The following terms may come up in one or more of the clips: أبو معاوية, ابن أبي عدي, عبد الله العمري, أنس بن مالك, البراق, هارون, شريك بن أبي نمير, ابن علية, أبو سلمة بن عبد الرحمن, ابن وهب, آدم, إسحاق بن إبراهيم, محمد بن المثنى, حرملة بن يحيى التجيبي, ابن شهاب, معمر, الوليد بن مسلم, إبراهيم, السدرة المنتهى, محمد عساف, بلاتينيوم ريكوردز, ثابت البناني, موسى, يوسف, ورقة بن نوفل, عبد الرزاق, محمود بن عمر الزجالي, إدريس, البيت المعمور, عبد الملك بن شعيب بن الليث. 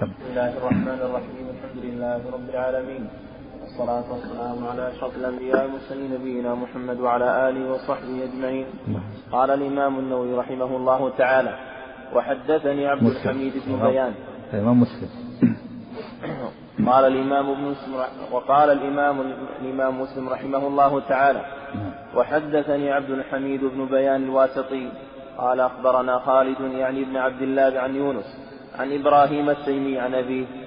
كم. بسم الله الرحمن الرحيم. الحمد لله رب العالمين، والصلاة والسلام على أشرف الأنبياء والمرسلين نبينا محمد وعلى آله وصحبه أجمعين. قال الإمام النووي رحمه الله تعالى: وحدثني عبد الحميد بن بيان. الإمام مسلم. قال الإمام ابن مسلم، وقال الإمام مسلم رحمه الله تعالى: وحدثني عبد الحميد بن بيان الواسطي قال أخبرنا خالد يعني ابن عبد الله عن يونس عن إبراهيم التيمي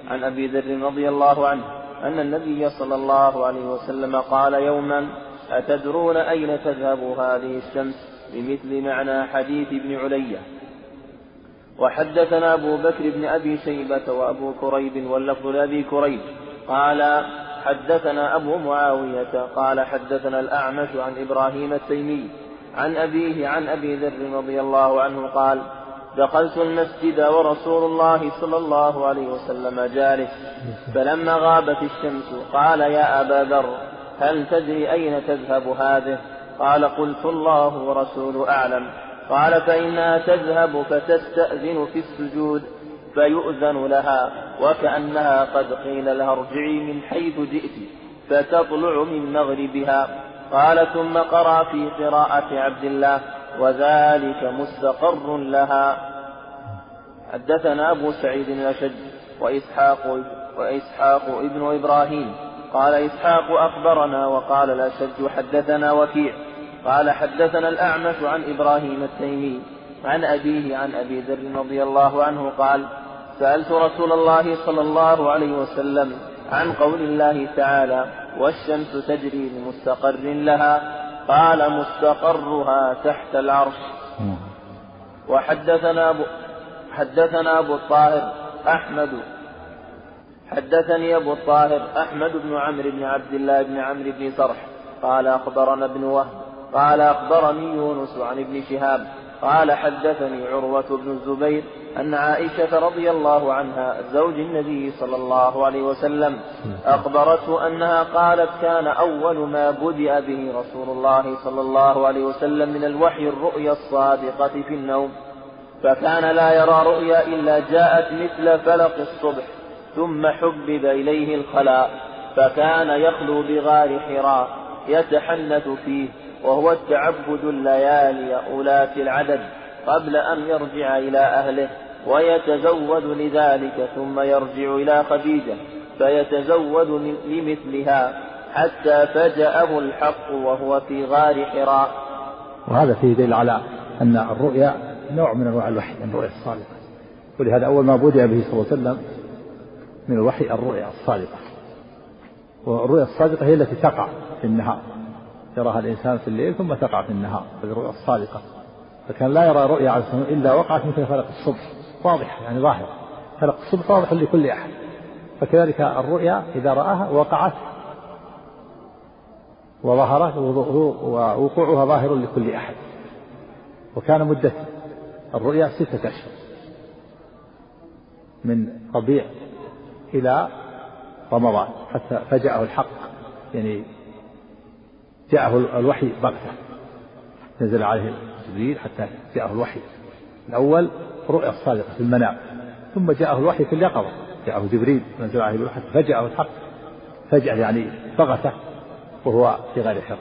عن أبي ذر رضي الله عنه أن النبي صلى الله عليه وسلم قال يوما: أتدرون أين تذهب هذه الشمس؟ بمثل معنى حديث ابن علية. وحدثنا أبو بكر بن أبي شيبة وأبو كريب، واللفظ لأبي كريب، قال حدثنا أبو معاوية قال حدثنا الأعمش عن إبراهيم التيمي عن أبيه عن أبي ذر رضي الله عنه قال: دخلت المسجد ورسول الله صلى الله عليه وسلم جالس، فلما غابت الشمس قال: يا أبا ذر، هل تدري أين تذهب هذه؟ قال: قلت: الله ورسوله أعلم. قال: فإنها تذهب فتستأذن في السجود فيؤذن لها، وكأنها قد قيل لها: ارجعي من حيث جئت، فتطلع من مغربها. قال: ثم قرأ في قراءة عبد الله: وذلك مستقر لها. حدثنا أبو سعيد الأشج وإسحاق ابن إبراهيم قال إسحاق أخبرنا، وقال الأشج: حدثنا وكيع قال حدثنا الأعمش عن إبراهيم التيمي عن أبيه عن أبي ذر رضي الله عنه قال: سألت رسول الله صلى الله عليه وسلم عن قول الله تعالى: والشمس تجري لمستقر لها، قال: مستقرها تحت العرش. حدثنا أبو الطاهر أحمد، حدثني أبو الطاهر أحمد بن عمرو بن عبد الله بن عمرو بن صرح قال أخبرنا ابن وهب قال أخبرني يونس عن ابن شهاب قال حدثني عروة بن الزبير أن عائشة رضي الله عنها زوج النبي صلى الله عليه وسلم أخبرته أنها قالت: كان أول ما بدأ به رسول الله صلى الله عليه وسلم من الوحي الرؤيا الصادقة في النوم، فكان لا يرى رؤيا إلا جاءت مثل فلق الصبح، ثم حبب إليه الخلاء، فكان يخلو بغار حراء يتحنث فيه، وهو التعبد الليالي أولات العدد قبل أن يرجع إلى أهله، ويتزود لذلك، ثم يرجع إلى خديجة فيتزود لمثلها، حتى فجأه الحق وهو في غار حراء. وهذا فيه دليل على أن الرؤيا نوع من أنواع الوحي، الرؤيا الصالحة، ولهذا أول ما بدأ به صلى الله عليه وسلم من الوحي الرؤيا الصالحة. والرؤيا الصادقة هي التي تقع في النهار، يراها الإنسان في الليل ثم تقع في النهار، فالرؤيا الصادقة. فكان لا يرى رؤيا على السماء إلا وقعت مثل فلق الصبح، واضحة يعني ظاهرة، فلق الصبح واضح لكل أحد، فكذلك الرؤيا إذا رآها وقعت وظهرت، ووقوعها ظاهر لكل أحد. وكان مدة الرؤيا 6 أشهر من ربيع إلى رمضان، حتى فجأه الحق، يعني جاءه الوحي بغتة، نزل عليه جبريل حتى جاءه الوحي. الأول رؤيا الصادقة في المنام، ثم جاءه الوحي في اليقظة، جاءه جبريل نزل عليه الوحي، فجاءه الحق فجأة يعني بغتة وهو في غير حرة،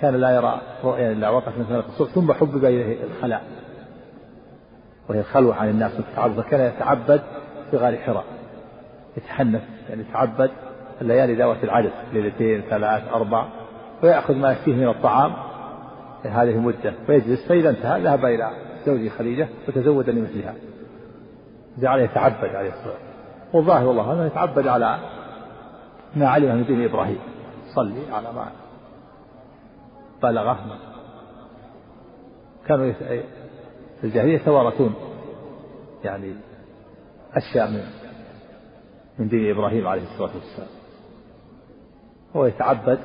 كان لا يرى رؤيا إلا وقت من فلق الصبح، ثم حبب إليه الخلاء وهي الخلوة عن الناس والتعبد، كان يتعبد في غار حراء يتحنث، يعني يتعبد الليالي ذوات العدد، 2 3 4، ويأخذ ما يكفيه من الطعام هذه المدة، ويجلس. فإذا انتهى ذهب إلى زوجه خديجة وتزود لمثلها، جعل يتعبد عليه الصلاة. والله والله أنه يتعبد على ما علمه من دين إبراهيم، صلي على ما بلغه. كانوا في الجاهلية يتوارثون يعني أشياء من دين إبراهيم عليه الصلاة والسلام، هو يتعبد.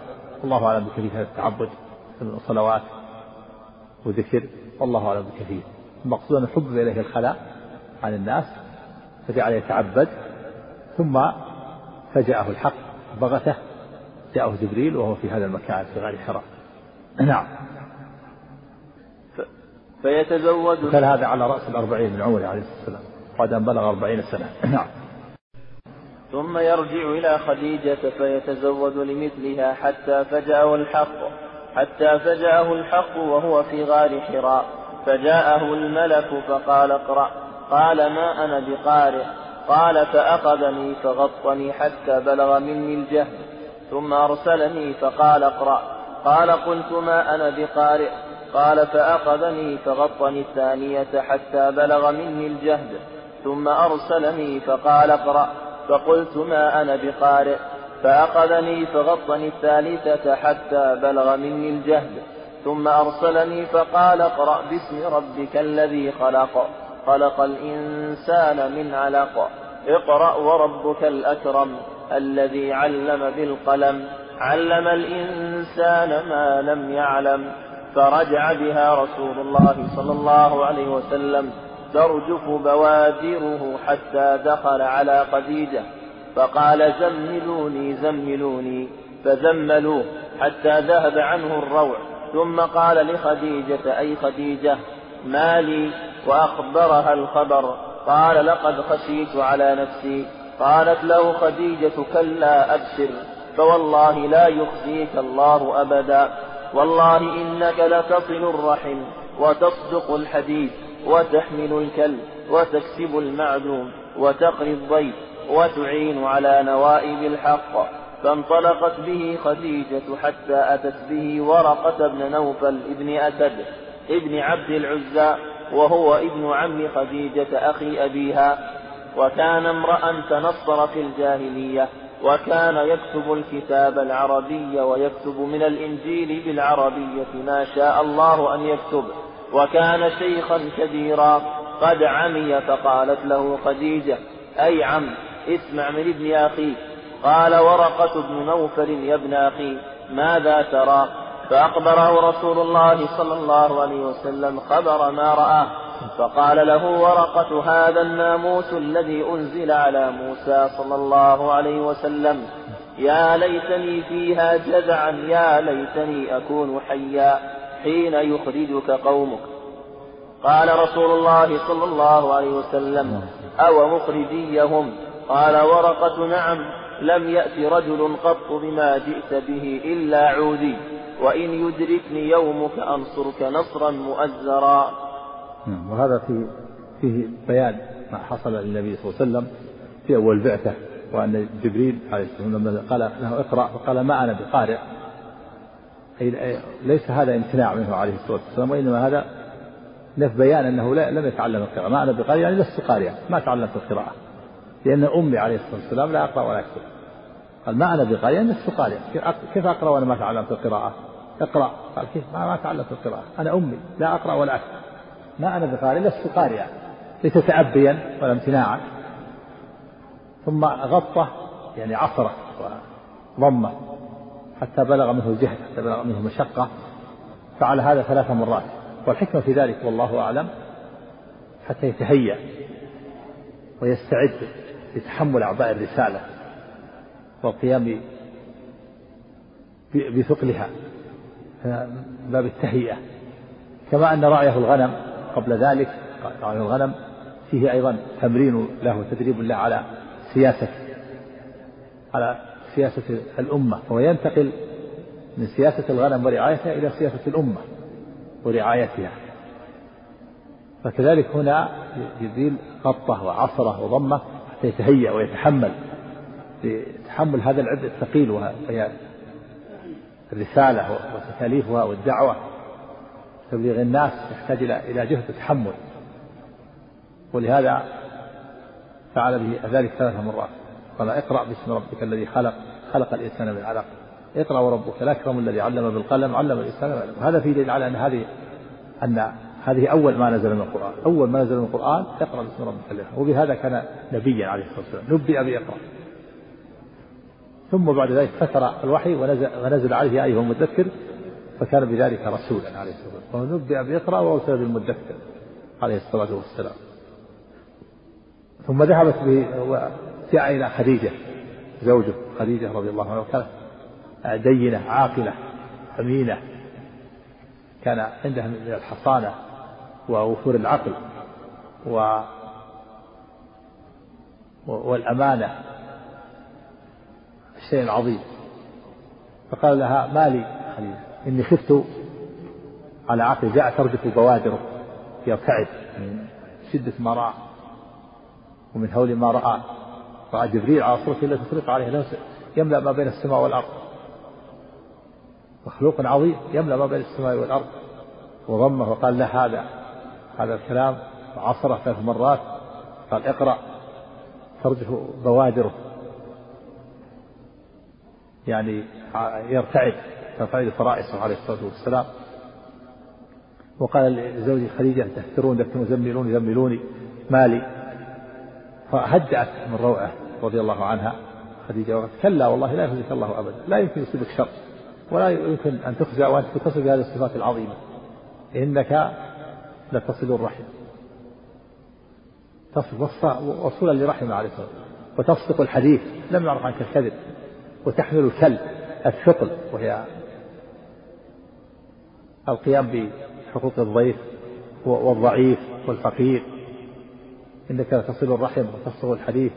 الله أعلم بكثير التعبد من الصلوات وذكر، الله أعلم بكثير. المقصود أن حبب إليه الخلاء عن الناس فجعل يتعبد، ثم فجاءه الحق بغته، جاءه جبريل وهو في هذا المكان في غار حراء. نعم. فيتزود، وكان هذا على رأس 40 من عمره عليه السلام، بعد أن بلغ 40 سنة. نعم. ثم يرجع إلى خديجة فيتزود لمثلها حتى فجأه الحق وهو في غار حراء، فجاءه الملك فقال اقرأ، قال ما أنا بقارئ، قال فأخذني فغطني حتى بلغ مني الجهد، ثم أرسلني فقال اقرأ، قال قلت ما أنا بقارئ، قال فأخذني فغطني الثانية حتى بلغ مني الجهد، ثم أرسلني فقال اقرأ، فقلت ما أنا بقارئ، فأخذني فغطني الثالثة حتى بلغ مني الجهد، ثم أرسلني فقال اقرأ باسم ربك الذي خلق الإنسان من علق، اقرأ وربك الأكرم الذي علم بالقلم، علم الإنسان ما لم يعلم. فرجع بها رسول الله صلى الله عليه وسلم ترجف بوادره حتى دخل على خديجة فقال زملوني زملوني، فزملوه حتى ذهب عنه الروع، ثم قال لخديجة أي خديجة ما لي، وأخبرها الخبر، قال لقد خشيت على نفسي. قالت له خديجة كلا أبشر، فوالله لا يخزيك الله أبدا، والله إنك لتصل الرحم وتصدق الحديث وتحمل الكلب وتكسب المعدوم وتقري الضيف وتعين على نوائب الحق. فانطلقت به خديجة حتى أتت به ورقة بن نوفل ابن أسد ابن عبد العزى، وهو ابن عم خديجة أخي أبيها، وكان امرأ تنصر في الجاهلية، وكان يكتب الكتاب العربي ويكتب من الإنجيل بالعربية ما شاء الله أن يكتب، وكان شيخا كبيرا قد عمي. فقالت له خديجة أي عم اسمع من ابن أخي. قال ورقة بن نوفل يا ابن أخي ماذا ترى؟ فأخبره رسول الله صلى الله عليه وسلم خبر ما رآه، فقال له ورقة هذا الناموس الذي أنزل على موسى صلى الله عليه وسلم، يا ليتني فيها جذعا، يا ليتني أكون حيا حين يخرجك قومك. قال رسول الله صلى الله عليه وسلم أو مخرجيهم؟ قال ورقة نعم، لم يأت رجل قط بما جئت به إلا عودي، وإن يدركني يومك أنصرك نصرا مؤزرا. وهذا فيه بيان ما حصل للنبي صلى الله عليه وسلم في أول بعثة، وأن جبريل عليه السلام لما قال له اقرأ فقال ما أنا بقارئ، أي ليس هذا امتناع منه عليه الصلاة والسلام، وإنما هذا نف بيان أنه لم يتعلم القراءة. ما أنا بقارئ يعني لست قارئا، ما تعلمت القراءة، لأن أمي عليه الصلاة والسلام لا أقرأ ولا أكتب. قال ما أنا بقارئ يعني لست قارئا، كيف أقرأ وأنا ما تعلمت القراءة؟ اقرأ، قال كيف ما تعلمت القراءة؟ أنا أمي لا أقرأ ولا أكتب، ما أنا بقارئ لست قارئا، لتتأبيا ولا امتناعا. ثم غطه يعني عصره وضمه حتى بلغ منه الجهد، حتى بلغ منه مشقة. فعل هذا 3 مرات، والحكمة في ذلك والله أعلم حتى يتهيأ ويستعد لتحمل أعباء الرسالة والقيام بثقلها، باب التهيئة. كما أن رعيه الغنم قبل ذلك، رعي الغنم فيه أيضا تمرين له وتدريب له على سياسة الأمة، وينتقل من سياسة الغنم ورعايتها إلى سياسة الأمة ورعايتها. فكذلك هنا يزيل غطه وعصره وضمه حتى يتهيأ ويتحمل هذا العبء الثقيل، وهي الرسالة وتكاليفها والدعوة تبليغ الناس، يحتاج إلى جهد التحمل، ولهذا فعل به ذلك 3 مرات. قال اقرأ باسم ربك الذي خلق الإنسان من علق، اقرأ وربك الأكرم الذي علم بالقلم، علم الإنسان بالقلم. وهذا فيه دليل على أن هذه أول ما نزل من القرآن، أول ما نزل من القرآن اقرأ باسم ربك الذي، وبهذا كان نبيا عليه الصلاة والسلام، نبئ بإقرأ. ثم بعد ذلك فترة الوحي ونزل عليه يا أيها المدثر، فكان بذلك رسولا عليه الصلاة والسلام، ونبئ بإقرأ وأرسل بالمدثر عليه الصلاة والسلام. ثم ذهبت به جاء إلى خديجة زوجه، خديجة رضي الله عنها كانت دينة عاقلة أمينة، كان عندها من الحصانة ووفور العقل والأمانة شيء عظيم. فقال لها: ما لي خليل، إني خفت على عقلي، جاء ترجف بوادره يرتعد من شدة ما رأى ومن هول ما رأى. رأى جبريل على صورته التي تطلق عليه لوسع يملأ ما بين السماء والأرض، مخلوق عظيم يملأ ما بين السماء والأرض، وضمه وقال له هذا الكلام، عصره 3 مرات. قال: اقرأ ترجف بوادره، يعني يرتعد فرائصه عليه الصلاة والسلام. وقال لزوجي خديجة: تهترون لكم زملوني زملوني، مالي. فهدأت من روعه رضي الله عنها خديجة وقالت: كلا والله لا يخزيك الله أبدا، لا يمكن يصيبك شر ولا يمكن أن تخزى وأنت تتصل بهذه الصفات العظيمة، إنك لتصل الرحم، وصولا لرحمه عليه الصلاة، وتصدق الحديث لم يعرف عنك الكذب، وتحمل الكل الثقل وهي القيام بحقوق الضيف والضعيف والفقير، إنك لتصل الرحم وتصدق الحديث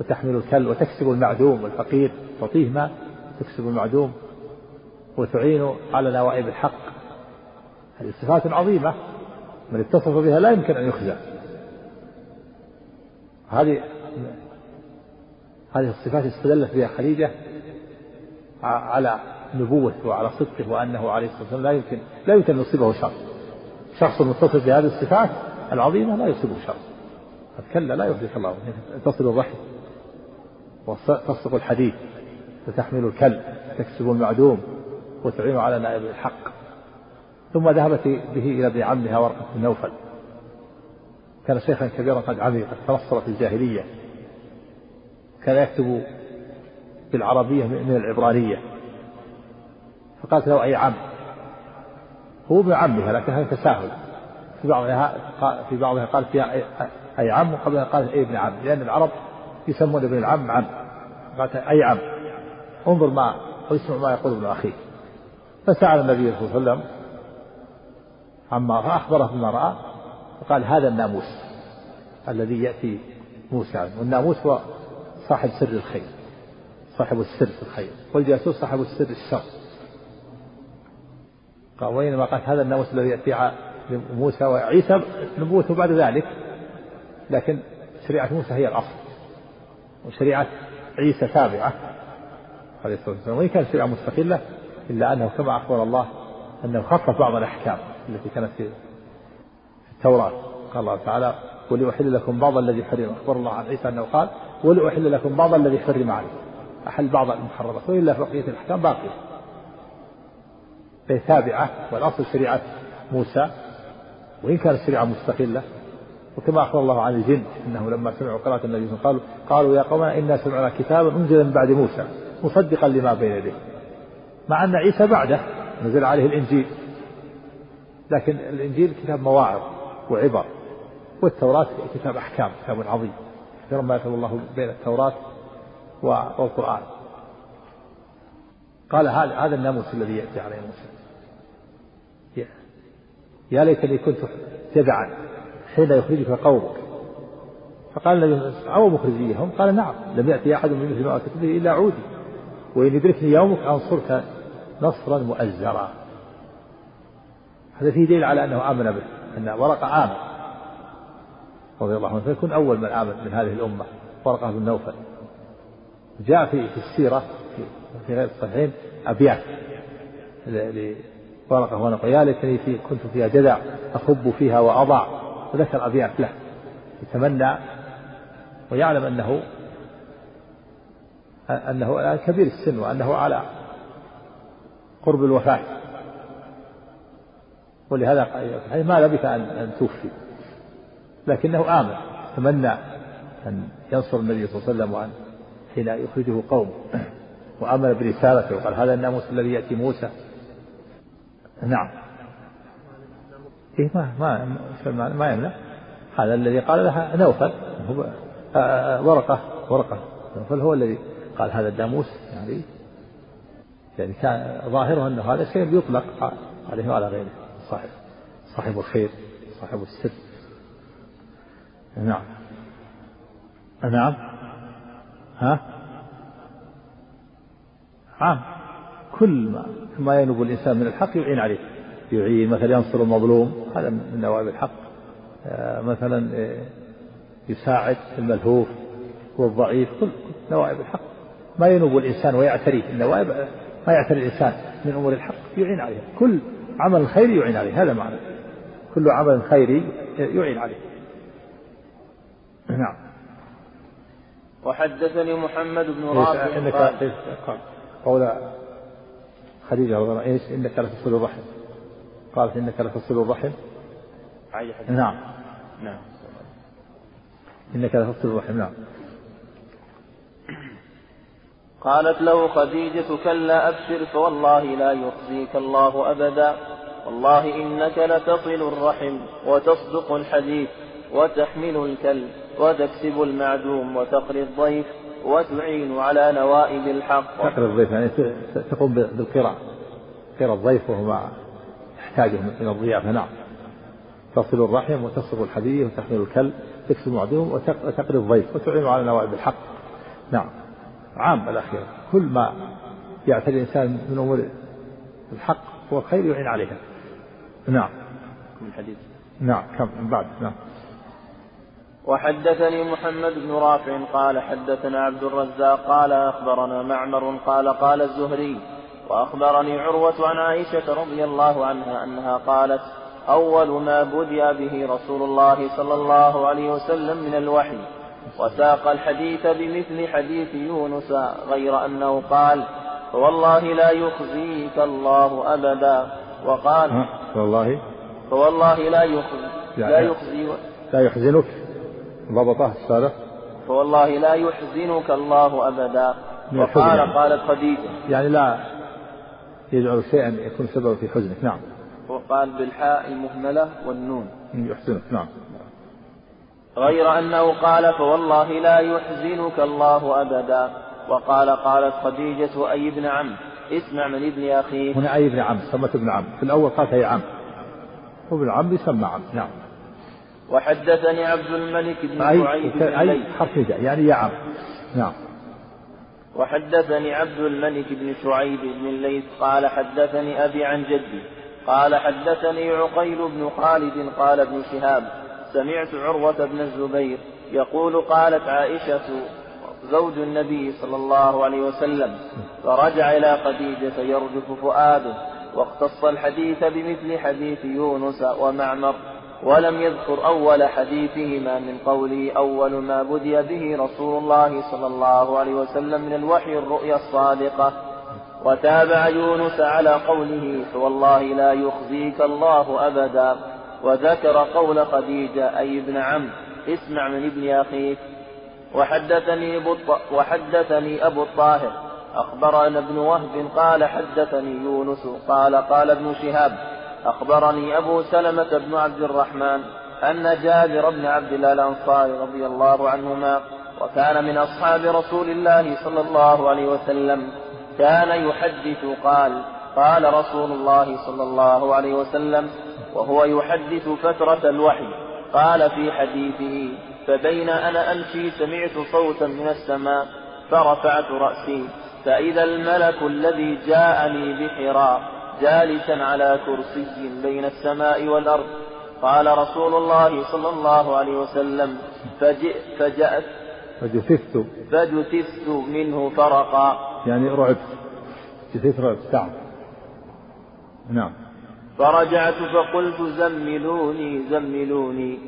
وتحمل الكل وتكسب المعدوم والفقير، تعطيه ما تكسب المعدوم، وتعين على نوائب الحق. هذه صفات عظيمة من اتصف بها لا يمكن أن يخزى. هذه الصفات استدلت بها خديجة على نبوته وعلى صدقه، وأنه عليه الصلاة والسلام لا يمكن أن يصيبه شر. شخص متصف بهذه الصفات العظيمة لا يصيبه شر. كلا لا يخزيك الله، تصل الرحم وتصدق الحديث وتحمل الكل تكسب المعدوم وتعين على نائب الحق. ثم ذهبت به إلى ابن عمها ورقة بن نوفل، كان شيخا كبيرا قد عمي، قد تنصر في الجاهلية، كان يكتب بالعربية من العبرانية. فقالت له: أي عم؟ هو ابن عمها، لكن هذا تساهل. في بعضها قالت فيها أي عم، وقبلها قالت أي ابن عم، لأن العرب يسمون ابن العم عم. قالت: أي عم، انظر ما واسمع ما يقول ابن أخيه. فسأل النبي صلى الله عليه وسلم عما رأى، أخبره بما رأى، وقال: هذا الناموس الذي يأتي موسى. والناموس هو صاحب سر الخير، صاحب السر في الخير، والجاسوس صاحب السر الشر. قال: وينما قال هذا الناموس الذي يأتي موسى وعيسى نبوته بعد ذلك، لكن شريعة موسى هي الأصل وشريعة عيسى تابعة عليه الصلاة والسلام، وإن كان شريعة مستقلة، إلا أنه كما أخبر الله أنه خفف بعض الأحكام التي كانت في التوراة. قال الله تعالى: ولأحل لكم بعض الذي حرم. أخبر الله عن عيسى أنه قال: ولأحل لكم بعض الذي حرم عليه، أحل بعض المحرمات، وإلا فبقية الأحكام باقية، فهي تابعة والأصل شريعة موسى وإن كانت شريعة مستقلة. وكما أخبر الله عن الجن أنه لما سمعوا قراءة النبي قالوا: يا قومنا إنا سمعنا كتابا أنزل من بعد موسى مصدقا لما بين يديه، مع أن عيسى بعده نزل عليه الإنجيل، لكن الإنجيل كتاب مواعظ وعبر، والتوراة كتاب أحكام، كتاب عظيم، كثيرا ما يفعل الله بين التوراة والقرآن. قال: هذا الناموس الذي يأتي عليه موسى. يا ليتني كنت تبعا حين يخرجك قومك. فقال النبي: أو مخرجيهم؟ قال: نعم، لم يأتي أحد من مثل ما أتيت به إلا عودي، وإن يدركني يومك أنصرك نصرا مؤزرا. هذا فيه دليل على أنه آمن به، أن ورقة آمن رضي الله عنه، فيكون أول من آمن من هذه الأمة ورقة بن نوفل. جاء في السيرة في غير الصحيحين أبيات لورقة ونقول: يا ليتني كنت فيها جدع أخب فيها وأضع، وذكر أبيات له يتمنى ويعلم أنه كبير السن وأنه على قرب الوفاة، ولهذا ما لبث أن توفي، لكنه آمن تمنى أن ينصر النبي صلى الله عليه وسلم وأن حين يخرجه قومه، وآمن برسالته وقال: هذا الناموس الذي يأتي موسى. نعم، إيه ما يمنع هذا الذي قال لها نوفل، ورقة نوفل هو الذي قال هذا الناموس، يعني كان ظاهره أنه هذا الشيء يطلق عليه وعلى غيره، صاحب الخير، صاحب السر. نعم نعم، ها عام، كل ما ينوب الإنسان من الحق يعين عليه، يعين مثلا ينصر المظلوم، هذا من نوائب الحق، مثلا يساعد الملهوف والضعيف، كل نوائب الحق ما ينوب الإنسان ويعتري، النوائب ما يعتري الإنسان من أمور الحق يعين عليه، كل عمل خيري يعين عليه، هذا معنى كل عمل خيري يعين عليه. نعم. وحدثني محمد بن رافع انك قول خديجة رضي الله عنها انك لتصل الرحم، قالت انك لتصل الرحم. نعم نعم انك لتصل الرحم. نعم. قالت له خديجة كلا أبشر فوالله لا يخزيك الله أبدا، والله إنك لتصل الرحم وتصدق الحديث وتحمل الكل وتكسب المعدوم وتقري الضيف وتعين على نوائب الحق. تقري الضيف يعني تقوم بالقراء، قراء الضيف وهما يحتاجهم إلى الضيافة. نعم. تصل الرحم وتصدق الحديث وتحمل الكل تكسب المعدوم وتقري الضيف وتعين على نوائب الحق. نعم. عام الأخير كل ما يعتري الإنسان من أمور الحق والخير يعين عليها. نعم. من حديث. نعم. كم بعد. نعم. وحدثني محمد بن رافع قال حدثنا عبد الرزاق قال أخبرنا معمر قال قال الزهري وأخبرني عروة عن عائشة رضي الله عنها أنها قالت أول ما بدأ به رسول الله صلى الله عليه وسلم من الوحي، وساق الحديث بمثل حديث يونس غير أنه قال فوالله لا يخزيك الله أبدا، وقال فوالله لا يحزنك ضبطه السالف فوالله لا يحزنك الله أبدا، وقال يعني قالت خديجة يعني لا يجعل شيئا يكون سبب في حزنك. نعم. وقال بالحاء المهملة والنون يحزنك. نعم. غير أنه قال فوالله لا يحزنك الله أبدا، وقال قالت خديجة أي ابن عم اسمع من ابن أخيه. هنا أي ابن عم، سمت ابن عم في الأول، قالت أي عم، وابن عم يسمى عم. نعم. وحدثني عبد الملك بن سعيد أي حفيدة يعني يا عم. نعم. وحدثني عبد الملك بن شعيب بن الليث قال حدثني أبي عن جدي قال حدثني عقيل بن خالد قال ابن شهاب سمعت عروة بن الزبير يقول قالت عائشة زوج النبي صلى الله عليه وسلم فرجع إلى خديجة يرجف فؤاده، واقتص الحديث بمثل حديث يونس ومعمر، ولم يذكر أول حديثهما من قوله أول ما بدأ به رسول الله صلى الله عليه وسلم من الوحي الرؤيا الصادقة، وتابع يونس على قوله فوالله لا يخزيك الله أبدا، وذكر قول خديجة أي ابن عم اسمع من ابن أخيك. وحدثني أبو الطاهر أخبرنا ابن وهب قال حدثني يونس قال قال ابن شهاب أخبرني أبو سلمة بن عبد الرحمن أن جابر بن عبد الله الأنصاري رضي الله عنهما وكان من أصحاب رسول الله صلى الله عليه وسلم كان يحدث قال قال رسول الله صلى الله عليه وسلم وهو يحدث فترة الوحي قال في حديثه فبين أنا أمشي سمعت صوتا من السماء فرفعت رأسي فإذا الملك الذي جاءني بحراء جالسا على كرسي بين السماء والأرض، قال رسول الله صلى الله عليه وسلم فجثثت منه فرقا يعني رعب، جثث رعب تعب. نعم. فرجعت فقلت زملوني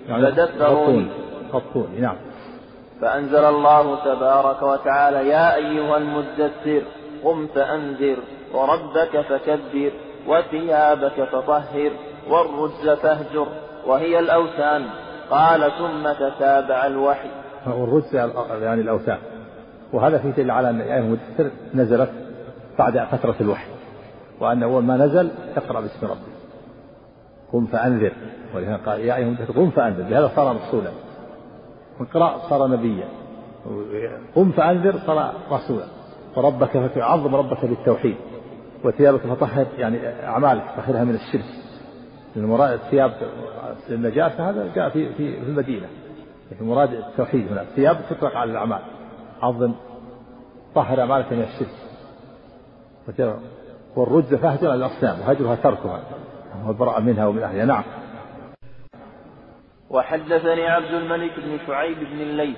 يعني فدثروني. نعم. فأنزل الله تبارك وتعالى يا أيها المدثر قم فأنذر وربك فكبر وثيابك فطهر والرجز فاهجر وهي الأوثان، قال ثم تتابع الوحي. والرجز يعني الأوثان، وهذا فيه دليل على أن الآية المدثر نزلت بعد فترة الوحي، وأن أول ما نزل اقرأ باسم ربك قم فأنذر، ولهذا قال يا أيها المدثر قم فأنذر، لهذا صار رسولا، اقرأ صار نبيا، قم فأنذر صار رسولا، وربك فتعظم ربك بالتوحيد، وثيابك فطهر يعني أعمالك تطهرها من الشرك، لأن مراد ثياب النجاسة هذا جاء في المدينة، لكن مراد التوحيد هنا، ثياب تطلق على الأعمال، عظم طهر أعمالك من الشرك، والرجز فهجر الأصنام وهجرها تركها والبراء منها ومن أهلها. نعم. وحدثني عبد الملك بن شعيب بن الليث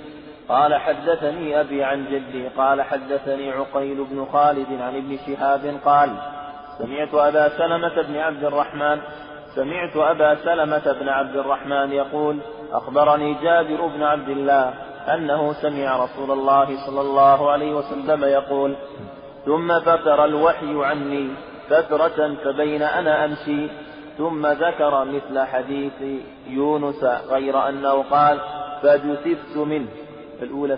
قال حدثني أبي عن جدي قال حدثني عقيل بن خالد عن ابن شهاب قال سمعت أبا سلمة بن عبد الرحمن يقول أخبرني جابر بن عبد الله أنه سمع رسول الله صلى الله عليه وسلم يقول ثم فتر الوحي عني فترة فبين أنا أمشي ثم ذكر مثل حديث يونس غير أنه قال فجثثت منه. الأولى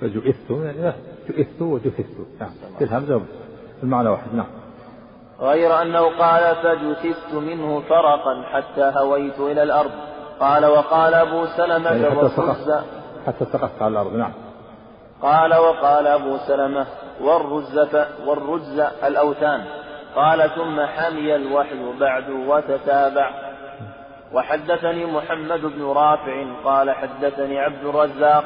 فجئثت وجثثت الهمزة المعنى واحد. نعم. غير أنه قال فجثثت منه فرقا حتى هويت إلى الأرض. قال وقال أبو سلمة يعني حتى سقطت على الأرض. نعم. قال وقال أبو سلمة والرجز الأوثان. قال ثم حمي الوحي بعد وتتابع. وحدثني محمد بن رافع قال حدثني عبد الرزاق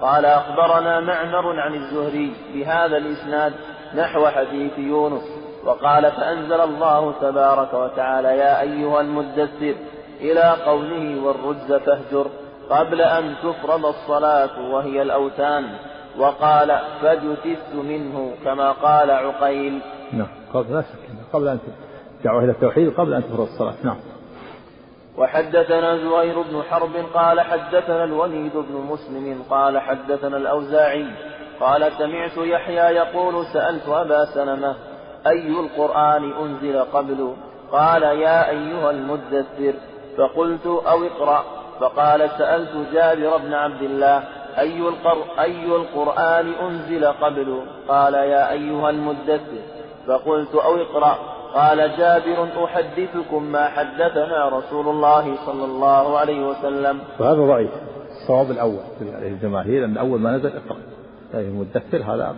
قال أخبرنا معمر عن الزهري بهذا الإسناد نحو حديث يونس. وقال فأنزل الله تبارك وتعالى يا أيها المدثر إلى قوله والرجز فاهجر قبل أن تفرض الصلاة وهي الأوثان. وقال فجثثت منه كما قال عقيل. نعم. قبل أن تدعوه إلى التوحيد قبل أن تفرض الصلاة. نعم. وحدثنا زهير بن حرب قال حدثنا الوليد بن مسلم قال حدثنا الأوزاعي قال سمعت يحيى يقول سألت أبا سلمة أي القرآن أنزل قبل؟ قال يا أيها المدثر. فقلت أو اقرأ. فقال سألت جابر بن عبد الله أي القرآن أنزل قبل؟ قال يا أيها المدثر. فقلت أو اقرأ. قال جابر أحدثكم ما حدثنا رسول الله صلى الله عليه وسلم. وهذا ضعيف. الصواب الأول في الجماهير أن أول ما نزل اقرأ أي المدثر هذا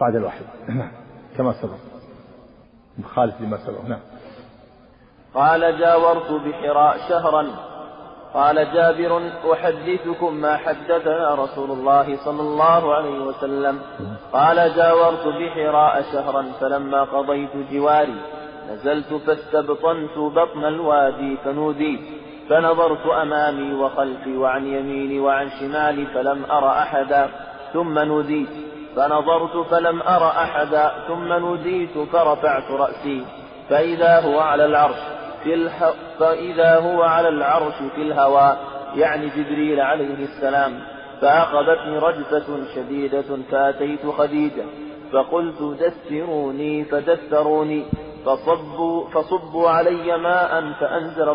بعد الوحي كما سبق مخالف لما سبق. نعم. قال جاورت بحراء شهرا. قال جابر أحدثكم ما حدثنا رسول الله صلى الله عليه وسلم. قال جاورت بحراء شهرا فلما قضيت جواري نزلت فاستبطنت بطن الوادي فنوديت فنظرت أمامي وخلفي وعن يميني وعن شمالي فلم أرى أحدا ثم نوديت فنظرت فلم أرى أحدا ثم نوديت فرفعت رأسي فإذا هو على العرش في الهواء يعني جبريل عليه السلام. فأخذتني رجفة شديدة فأتيت خديجة فقلت دثروني فدثروني فصبوا علي ماء فأنزل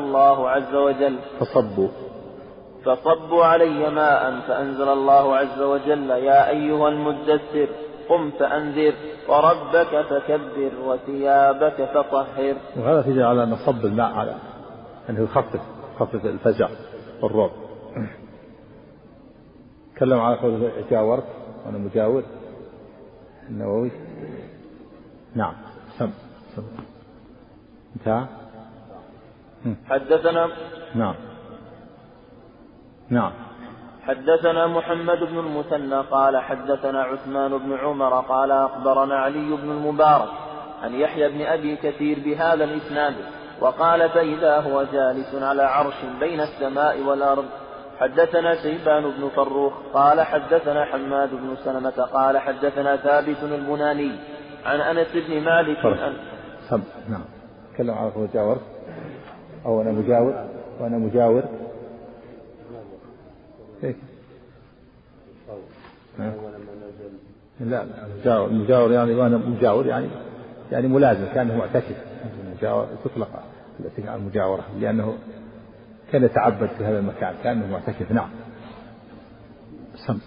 الله عز وجل يا أيها المدثر قم فأنذر وربك فكبر وثيابك فطهر. وهذا تجعل على أن صب الماء على أنه يخفف الفزع والرعب. تكلم على قول جاورت وأنا مجاور النووي. نعم. سم انتهى. حدثنا نعم حدثنا محمد بن المثنى قال حدثنا عثمان بن عمر قال أخبرنا علي بن المبارك عن يحيى بن أبي كثير بهذا الإسناد. وقال فإذا هو جالس على عرش بين السماء والأرض. حدثنا شيبان بن فروخ قال حدثنا حماد بن سلمة قال حدثنا ثابت البناني عن أنس بن مالك. نعم. تكلم على مجاور أو أنا مجاور وأنا مجاور إيه؟ لا مجاور يعني وانا مجاور يعني ملازم كانه معتكف. مجاور تطلق على المجاورة لأنه كان يتعبد في هذا المكان كانه معتكف. نعم. بسم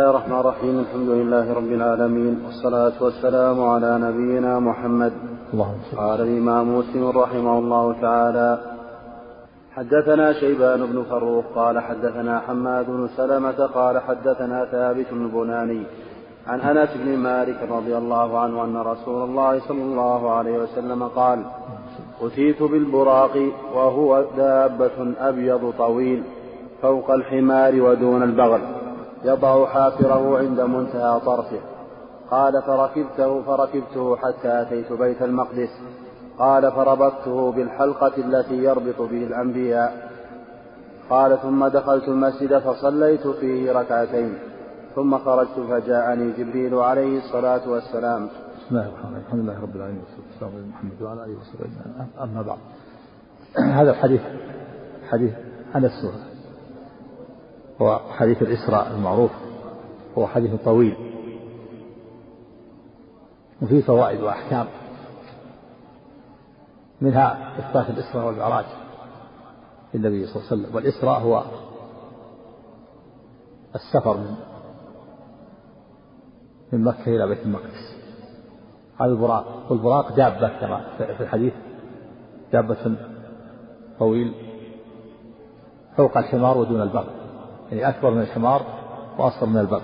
الله الرحمن الرحيم. الحمد لله رب العالمين والصلاة والسلام على نبينا محمد. قال الإمام مسلم رحمه الله تعالى حدثنا شيبان بن فروخ قال حدثنا حماد بن سلمة قال حدثنا ثابت البناني عن أنس بن مالك رضي الله عنه أن رسول الله صلى الله عليه وسلم قال أتيت بالبراق وهو دابة أبيض طويل فوق الحمار ودون البغل يضع حافره عند منتهى طرفه. قال فركبته حتى أتيت بيت المقدس. قال فربطته بالحلقة التي يربط به الأنبياء. قال ثم دخلت المسجد فصليت فيه ركعتين ثم خرجت فجاءني جبريل عليه الصلاة والسلام. بسم الله الرحمن الرحيم، الحمد لله رب العالمين والصلاة والسلام على محمد وعلى آله وصحبه أجمعين. أما بعد، هذا الحديث حديث عن السورة، هو حديث الإسراء المعروف، هو حديث طويل وفيه فوائد وأحكام، منها إثبات الإسراء والمعراج للنبي صلى الله عليه وسلم. والإسراء هو السفر من مكة إلى بيت المقدس على البراق، والبراق دابة كما في الحديث، دابة طويل فوق الحمار ودون البغل، يعني أكبر من الحمار وأصغر من البغل.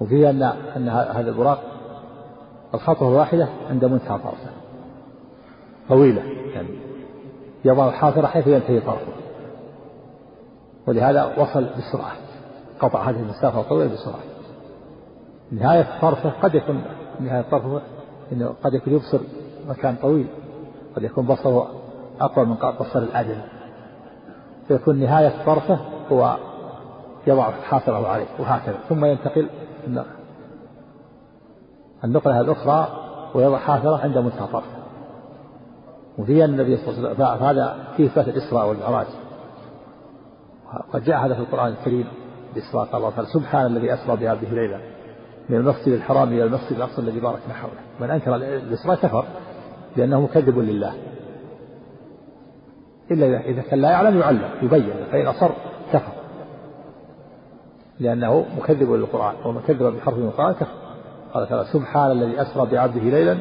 وفيه أن هذا البراق الخطوة الواحدة عند منتهى طرفه طويلة، يعني يضع الحافرة حيث ينتهي طرفه، ولهذا وصل بسرعة، قطع هذه المسافة الطويلة بسرعة. نهاية طرفه قد يكون إنه قد يكون يبصر مكان طويل، قد يكون بصره أقوى من بصر الآدمي، فيكون نهاية طرفه هو يضع حافره عليه، وهكذا ثم ينتقل النقلة الأخرى ويضع حافره عند منتهى طرفه. وفي النبي صلى الله عليه وسلم فهذا في إثبات الإسراء والمعراج، وقد جاء هذا في القرآن الكريم بإسراء. قال الله تعالى: سبحان الذي أسرى بهذه ليلة من المسجد الحرام إلى المسجد الأقصى الذي باركنا حوله. من أنكر الإسراء كفر، لأنه مكذب لله، إلا إذا كان لا يعلم يعلم يبين، فإن أصر كفر لأنه مكذب للقرآن، ومن كذب بحرف من القرآن كفر. قال تعالى: سبحان الذي أسرى بعبده ليلا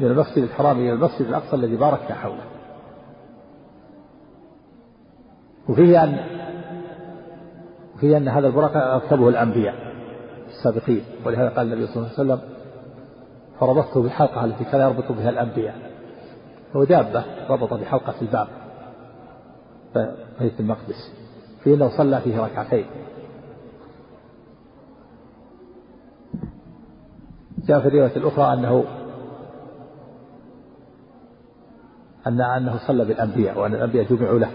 من المسجد الحرام إلى المسجد الأقصى الذي باركنا حوله. وفيه أن هذا البراق أركبه الأنبياء السابقين، ولهذا قال النبي صلى الله عليه وسلم: فربطته بالحلقة التي كان يربط بها الأنبياء. هو دابة ربط بحلقة الباب بيت المقدس، فيه أنه صلى فيه ركعتين. جاء في الرواية الأخرى أنه صلى بالأنبياء، وأن الأنبياء جمعوا له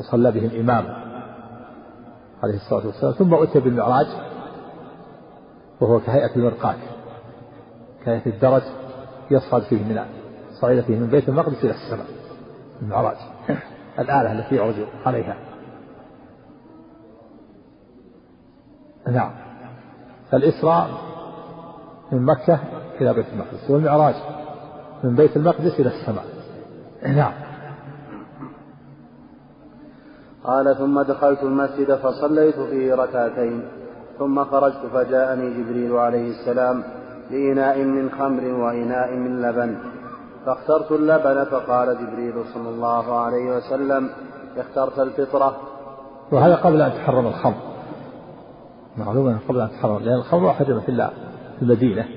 وصلى بهم إماما عليه الصلاة والسلام. ثم أتي بالمعراج، وهو كهيئة المرقاة، كهيئة الدرج يصعد فيه من بيت المقدس إلى السماء. المعراج الآلة التي يعرج عليها. نعم، فالإسراء من مكة إلى بيت المقدس، والمعراج من بيت المقدس إلى السماء. نعم. قال: ثم دخلت المسجد فصليت فيه ركعتين ثم خرجت فجاءني جبريل عليه السلام بإناء من خمر وإناء من لبن، فاخترت اللبن. فقال جبريل صلى الله عليه وسلم: اخترت الفطرة. وهذا قبل أن تحرم الخمر، معلومة قبل أن تحرم، لأن الخمر حرم في المدينة،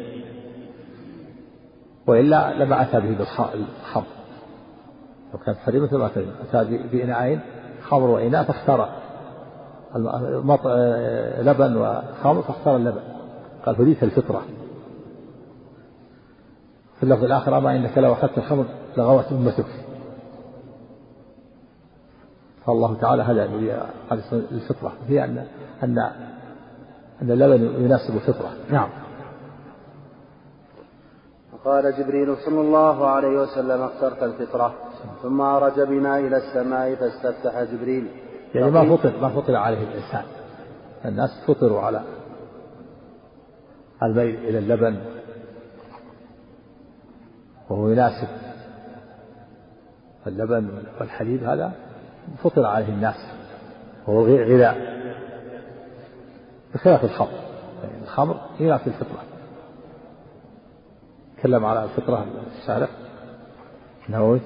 وإلا لما أتى به الخمر، وكانت حريمة ما تريد. أتى بإناءين خمر وإناء، فاختار لبن وخمر، فاختار اللبن. قال: فديت الفطرة. في اللفظ الآخر: أما إنك لو أخذت الخمر لغوت أمتك. فالله تعالى هدى الفطرة، هي أن اللبن يناسب الفطرة. نعم. قال جبريل صلى الله عليه وسلم: اخترت الفطرة. ثم عرج بنا إلى السماء فاستفتح جبريل، يعني ما فطر عليه الإنسان. الناس فطروا على الميل إلى اللبن، وهو يناسب اللبن والحليب، هذا فطر عليه الناس، وهو غذاء، بخلاف الخمر. يعني الخمر يناسب الفطرة. تكلم على الفطرة الشارع النووي.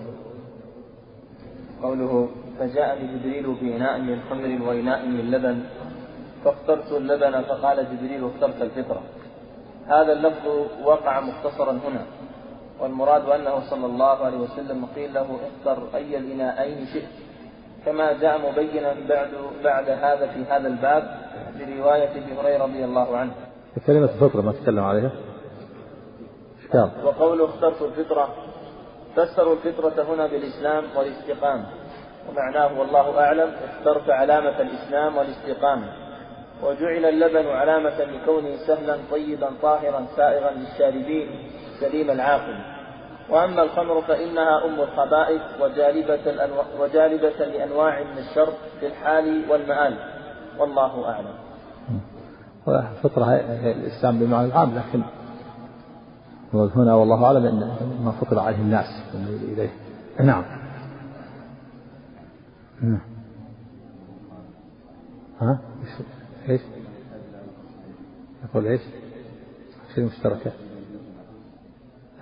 قوله: فجاءني جبريل بإناء من خمر وإناء من لبن، فاخترت اللبن. فقال جبريل: اخترت الفطرة. هذا اللفظ وقع مختصرا هنا، والمراد أنه صلى الله عليه وسلم قيل له: اختر أي الإناءين شئت، كما جاء مبينا بعد هذا في هذا الباب برواية أبي هريرة رضي الله عنه. كلمة الفطرة ما تتكلم عليها. وقوله اخترت الفطرة، فسروا الفطرة هنا بالإسلام والاستقامة، ومعناه والله أعلم اخترت علامة الإسلام والاستقامة، وجعل اللبن علامة لكونه سهلا طيبا طاهرا سائغا للشاربين سليم العاقل. وأما الخمر فإنها أم الخبائث وجالبة لأنواع من الشر في الحال والمآل، والله أعلم. الفطرة الإسلام بمعنى العام، لكن هنا والله أعلم أن ما فطر عليه الناس إليه. نعم. ها إيش يقول؟ إيش شيء مشتركة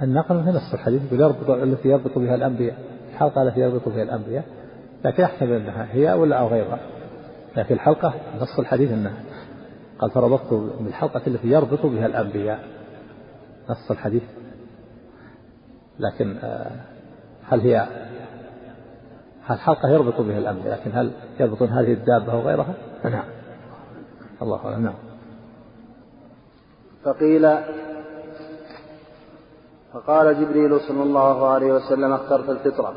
النقل من نص الحديث التي يربط بها الأنبياء، الحلقة التي يربط بها الأنبياء، لكن يحتمل أنها هي ولا أو غيرها، لكن الحلقة نص الحديث أنها قال فربطت بالحلقة التي يربط بها الأنبياء، نص الحديث. لكن هل هي الحلقة يربط بها الأنبياء، لكن هل يربط هذه الدابة وغيرها؟ نعم، الله أعلم. نعم. فقال جبريل صلى الله عليه وسلم اخترت الفطرة،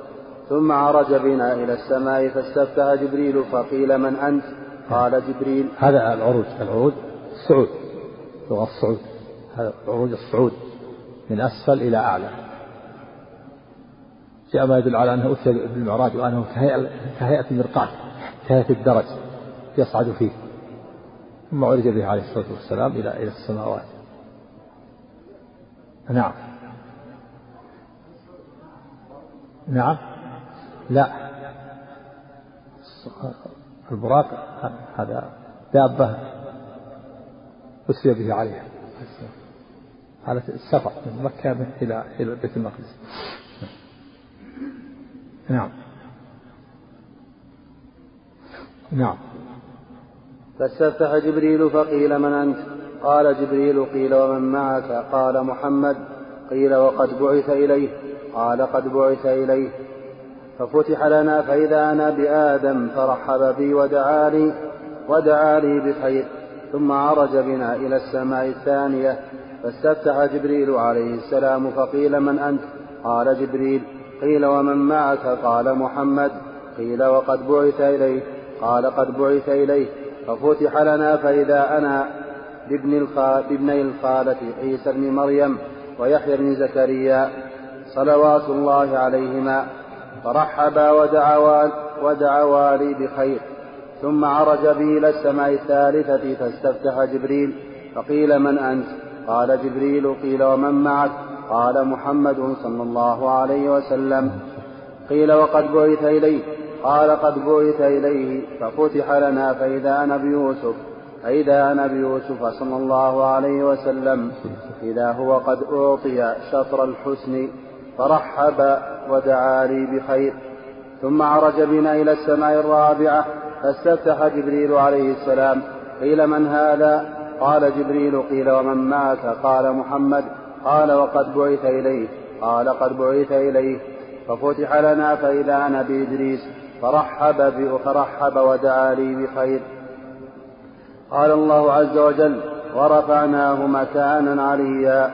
ثم عرج بنا إلى السماء فاستفتح جبريل فقيل من أنت؟ قال جبريل. هذا العروج الصعود، لغة الصعود، هذا عروج الصعود من أسفل إلى أعلى. جاء ما يدل على أنه أتي بالمعراج وأنه كهيئة المرقاة، كهيئة الدرج يصعد فيه، ثم عرج به عليه الصلاة والسلام إلى السماوات. نعم. نعم. لا، البراق هذا دابة أسري به عليها على السفر من مكة إلى بيت المقدس. نعم. نعم. فاستفتح جبريل فقيل من أنت؟ قال جبريل قيل ومن معك؟ قال محمد. قيل وقد بعث إليه؟ قال قد بعث إليه. ففتح لنا فإذا أنا بآدم فرحب بي ودعا لي بخير، ثم عرج بنا إلى السماء الثانية فاستفتح جبريل عليه السلام فقيل من أنت؟ قال جبريل. قيل ومن معك؟ قال محمد. قيل وقد بعث إليه؟ قال قد بعث إليه. ففتح لنا فإذا أنا بابني الخالة عيسى بن مريم ويحيى بن زكريا صلوات الله عليهما، فرحبا ودعوا لي بخير. ثم عرج بي إلى السماء الثالثة فاستفتح جبريل فقيل من أنت؟ قال جبريل قيل ومن معك؟ قال محمد صلى الله عليه وسلم. قيل وقد بعث إليه؟ قال قد بعث إليه. ففتح لنا فإذا أنا بيوسف صلى الله عليه وسلم إذا هو قد أعطي شطر الحسن، فرحب ودعا لي بخير. ثم عرج بنا إلى السماء الرابعة فاستفتح جبريل عليه السلام قيل من هذا؟ قال جبريل قيل ومن معك؟ قال محمد. قال وقد بعث إليه؟ قال قد بعث إليه. ففتح لنا فإذا أنا بإدريس فرحب ودعا لي بخير. قال الله عز وجل ورفعناه مكانا عليا.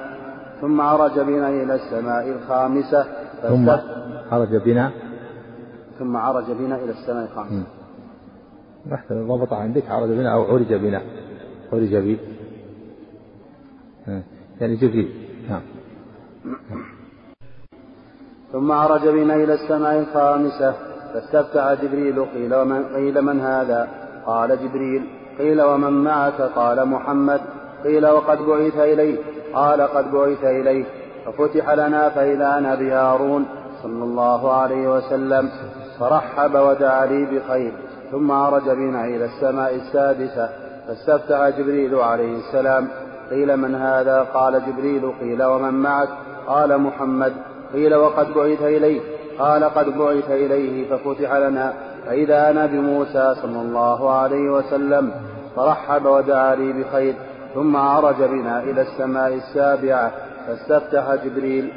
ثم عرج بنا إلى السماء الخامسة ثم عرج بنا إلى السماء الخامسة. رحت ضبط عندك عرج بنا أو عرج بنا، عرج بي يعني جبريل. نعم. ثم عرج بنا إلى السماء الخامسة فاستفتح جبريل قيل من هذا؟ قال جبريل. قيل ومن معك؟ قال محمد. قيل وقد بعث إليه؟ قال قد بعث إليه. ففتح لنا فإذا أنا بهارون صلى الله عليه وسلم فرحب ودعا لي بخير. ثم عرج بنا إلى السماء السادسة فاستفتح جبريل عليه السلام قيل من هذا؟ قال جبريل قيل ومن معك؟ قال محمد. قيل وقد بعث إليه؟ قال قد بعث إليه. ففتح لنا فإذا أنا بموسى صلى الله عليه وسلم فرحب ودعا لي بخير. ثم عرج بنا إلى السماء السابعة فاستفتح جبريل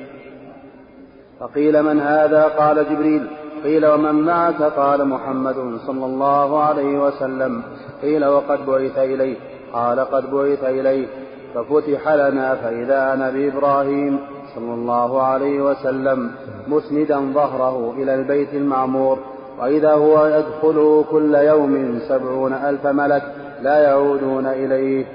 فقيل من هذا؟ قال جبريل قيل ومن معك؟ قال محمد صلى الله عليه وسلم. قيل وقد بعث إليه؟ قال قد بعث إليه. ففتح لنا فإذا نبي إبراهيم صلى الله عليه وسلم مسندا ظهره إلى البيت المعمور، وإذا هو يدخله كل يوم 70,000 ملك لا يعودون إليه.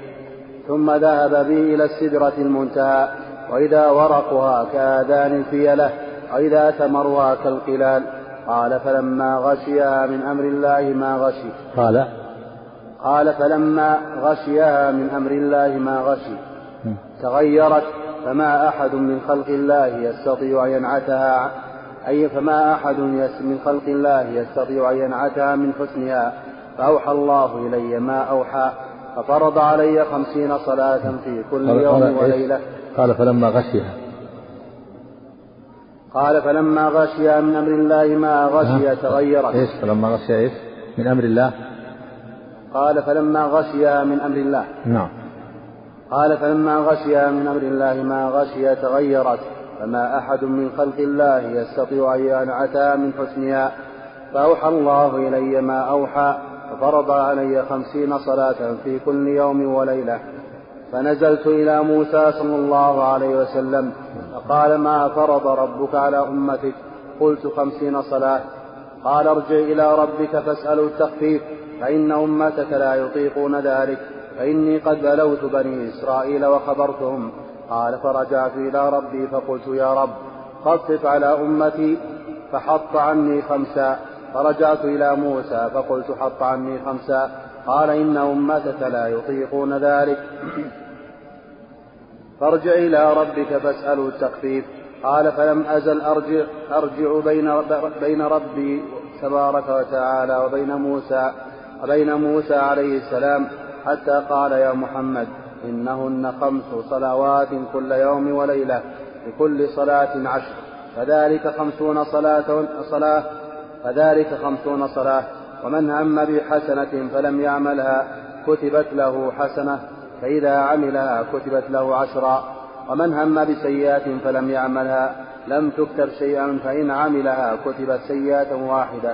ثم ذهب به إلى السدرة المنتهى، وإذا ورقها كآذان الفيلة، وإذا ثمرها كالقلال. قال فلما غشيها من أمر الله ما غشي. قال فلما غشيها من أمر الله ما غشي تغيرت، فما أحد من خلق الله يستطيع أن ينعتها، أي فما أحد من خلق الله يستطيع أن ينعتها من حسنها. فأوحى الله إلي ما أوحى، ففرض علي 50 صلاة في كل يوم وليلة. قال فلما غشيها من أمر الله ما غشي تغيرت. فلما غشيها من أمر الله. قال فلما غشيها من أمر الله. نعم. قال فلما غشيها من أمر الله ما غشي تغيرت، فما أحد من خلق الله يستطيع أن ينعتها من حسنها. فأوحى الله إلي ما أوحى، ففرض علي 50 صلاة في كل يوم وليلة. فنزلت إلى موسى صلى الله عليه وسلم فقال ما فرض ربك على أمتك؟ قلت 50 صلاة. قال ارجع إلى ربك فاسأله التخفيف، فإن أمتك لا يطيقون ذلك، فإني قد بلوت بني إسرائيل وخبرتهم. قال فرجعت إلى ربي فقلت يا رب خفف على أمتي، فحط عني 5. فرجعت إلى موسى فقلت حط عني 5. قال إن أمتك لا يطيقون ذلك، فارجع إلى ربك فاسأله التخفيف. قال فلم أزل أرجع بين ربي تبارك وتعالى وبين موسى عليه السلام، حتى قال يا محمد إنهن 5 صلوات كل يوم وليلة، لكل صلاة 10، فذلك 50 صلاة. ومن هم بحسنة فلم يعملها كتبت له حسنة، فإذا عملها كتبت له 10. ومن هم بسيئة فلم يعملها لم تكتب شيئا، فإن عملها كتبت سيئة 1.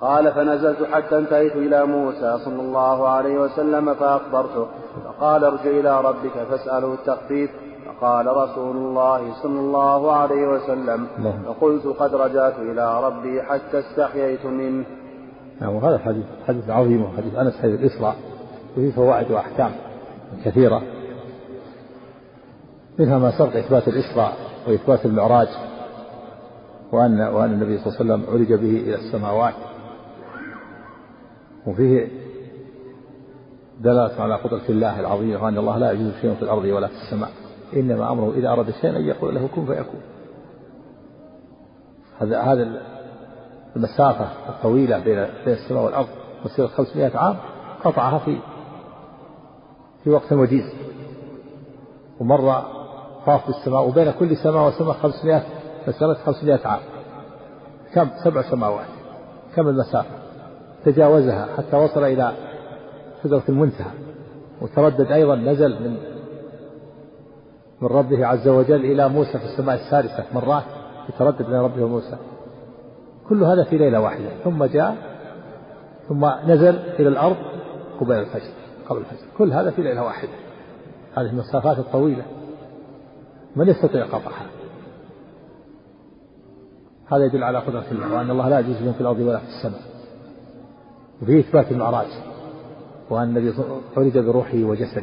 قال فنزلت حتى انتهيت إلى موسى صلى الله عليه وسلم فأخبرته، فقال ارجع إلى ربك فاسأله التخفيف. فقال رسول الله صلى الله عليه وسلم فقلت قد رجعت إلى ربي حتى استحييت منه. نعم. وهذا حديث عظيم، حديث أنس، حديث الإسراء، وفيه فوائد وأحكام كثيرة، منها ما سبق إثبات الإسراء وإثبات المعراج، وأن النبي صلى الله عليه وسلم عرج به إلى السماوات، وفيه دلالة على قدرة الله العظيمة، وأن الله لا يجوز شيء في الأرض ولا في السماء، إنما أمره إذا أراد شيئا أن يقول له كن فيكون. هذا المسافة الطويلة بين السماء والأرض مسيرة 500 عام قطعها في وقت وجيز، ومرة طاف بالسماء، وبين كل سماء وسماء 500 مسيرة 500 عام، كم 7 سماوات، كم المسافة تجاوزها حتى وصل إلى سدرة المنتهى، وتردد أيضا، نزل من ربه عز وجل إلى موسى في السماء 13 مرات، يتردد بين ربه وموسى، كل هذا في ليلة واحدة. ثم جاء ثم نزل إلى الأرض قبل الفجر، كل هذا في ليلة واحدة. هذه المسافات الطويلة من يستطيع قطعها؟ هذا يدل على قدرة الله، وأن الله لا يجوز له في الأرض ولا في السماء. وفيه إثبات المعراج، وأن النبي عرج بروحه وجسده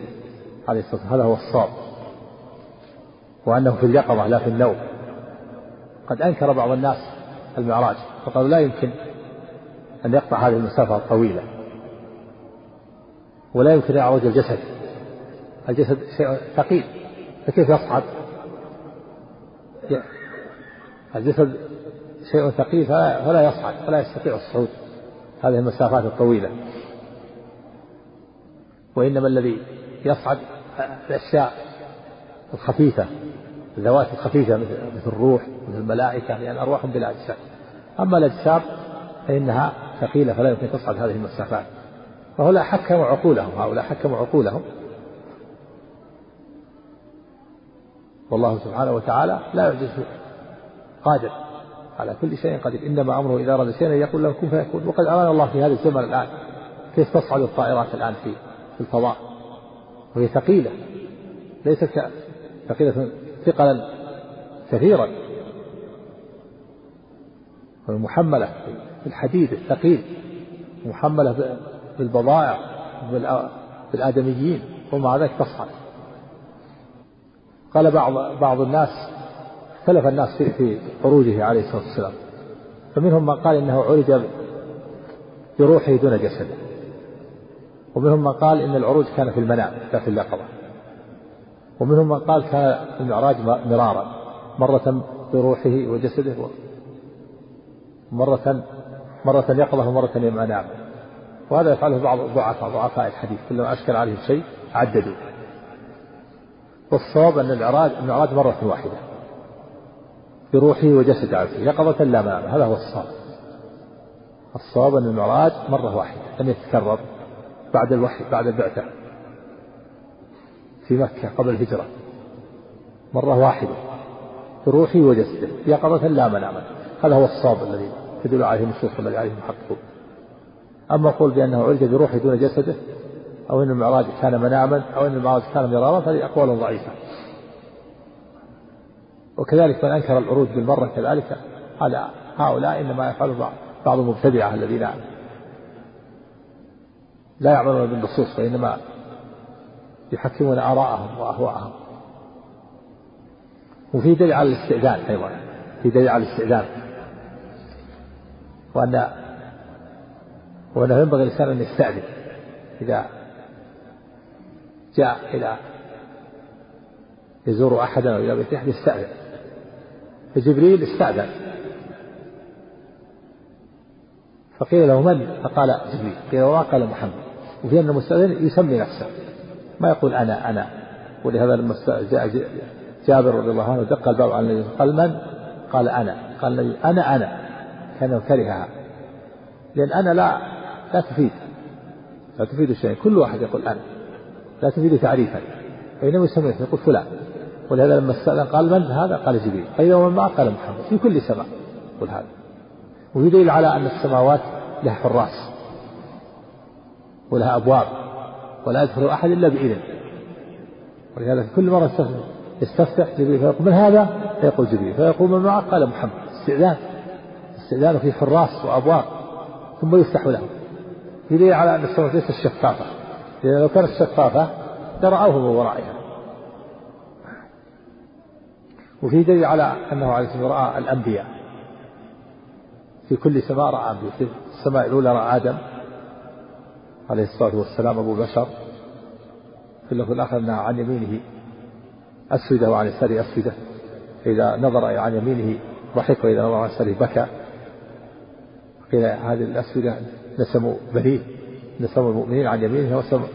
عليه الصلاة والسلام، هذا هو الصواب، وأنه في اليقظة لا في النوم. قد أنكر بعض الناس المعراج، فقالوا لا يمكن أن يقطع هذه المسافة الطويلة، ولا يمكن أن يعرج الجسد شيء ثقيل، فكيف يصعد؟ الجسد شيء ثقيل فلا يصعد، فلا يستطيع الصعود هذه المسافات الطويلة، وإنما الذي يصعد الأشياء الخفيفة، الذوات الخفيفة مثل الروح، مثل الملائكة، لأن أرواحهم بلا أجساد. أما الأجساد فإنها ثقيلة، فلا يمكن تصعد هذه المسافات. فهؤلاء حكموا عقولهم. والله سبحانه وتعالى لا يعجزه، قادر على كل شيء قدير، إنما أمره إذا أراد شيئا يقول له كن فيكون. وقد أراد الله في هذا الزمن الآن كيف تصعد الطائرات الآن في الفضاء، وهي ثقيلة ليست ثقيلة ثقلا كثيرا، والمحملة في الحديد الثقيل، محملة بالبضائع بالآدميين، ومع ذلك تصعد. قال بعض الناس، اختلف الناس في خروجه عليه الصلاة والسلام، فمنهم من قال إنه عرج بروحه دون جسده، ومنهم من قال إن العروج كان في المنام لا في اليقظة، ومنهم من قال كان المعراج مرارا، مرة بروحه وجسده، مرة يقظة ومرة ينام. وهذا يفعله بعض ضعفاء الحديث، كلما أشكل عليه شيء عددوا. والصواب أن المعراج مرة واحدة بروحه وجسد عبده، يقظة لا منام، هذا هو الصواب. الصواب أن المعراج مرة واحدة لم يتكرر بعد الوحي، بعد البعثة في مكة قبل الهجرة، مرة واحدة بروحه وجسده يقظة لا منام، هذا هو الصواب الذي تدل عليه النصوص الذي عليه المحققون. أما قول بأنه عرج بروحه دون جسده، أو أن المعراج كان مناما، أو أن المعراج كان مرارا، فهذه أقوال ضعيفة. وكذلك من أنكر العروج بالمرة كذلك، هؤلاء إنما يفعله بعض المبتدعة الذين لا يعملون بالنصوص، فإنما يحكمون آراءهم وأهواءهم. وفي دليل على الاستئذان أيضا، في دليل على الاستئذان، وأنه ينبغي الإنسان أن يستأذن إذا جاء إلى يزور أحدا أو إلى بيت أحد يستأذن. فجبريل استأذن فقيل له من؟ فقال جبريل. قيل وما قال محمد. وفي أن المستأذن يسمي نفسه، ما يقول أنا. ولهذا لما جاء جابر رضي الله عنه دق الباب على النبي قال من؟ قال أنا. قال النبي أنا كانوا كرهها، لأن أنا لا تفيد شيء، كل واحد يقول أنا لا تفيد تعريفا، فإنه يسمى يقول فلان. ولهذا لما استأذن قال من هذا؟ قال جبريل. قيل ومن معه؟ قال محمد. في كل سماء قل هذا. وفي دليل على أن السماوات لها حراس ولها أبواب ولا يدخل أحد إلا بإذن، ولهذا في كل مرة يستفتح جبريل فيقول من هذا؟ فيقول جبريل، فيقول من معه؟ قال محمد. استئذان في حراس وأبواب ثم يفتح له. في دليل على أن السماوات ليست شفافة، لأن لو كانت شفافة لرأوه من ورائها. وفي دليل على أنه عليه السلام رأى الأنبياء في كل سماء، رأى أنبياء في السماء الأولى رأى آدم عليه الصلاة والسلام أبو بشر، في اللفظ الآخر نهى عن يمينه أسودة وعن يساره أسودة، إذا نظر عن يمينه ضحك وإذا نظر عن يساره بكى. قيل هذه الأسودة نسموا بنيه، نسموا المؤمنين عن يمينه وسموا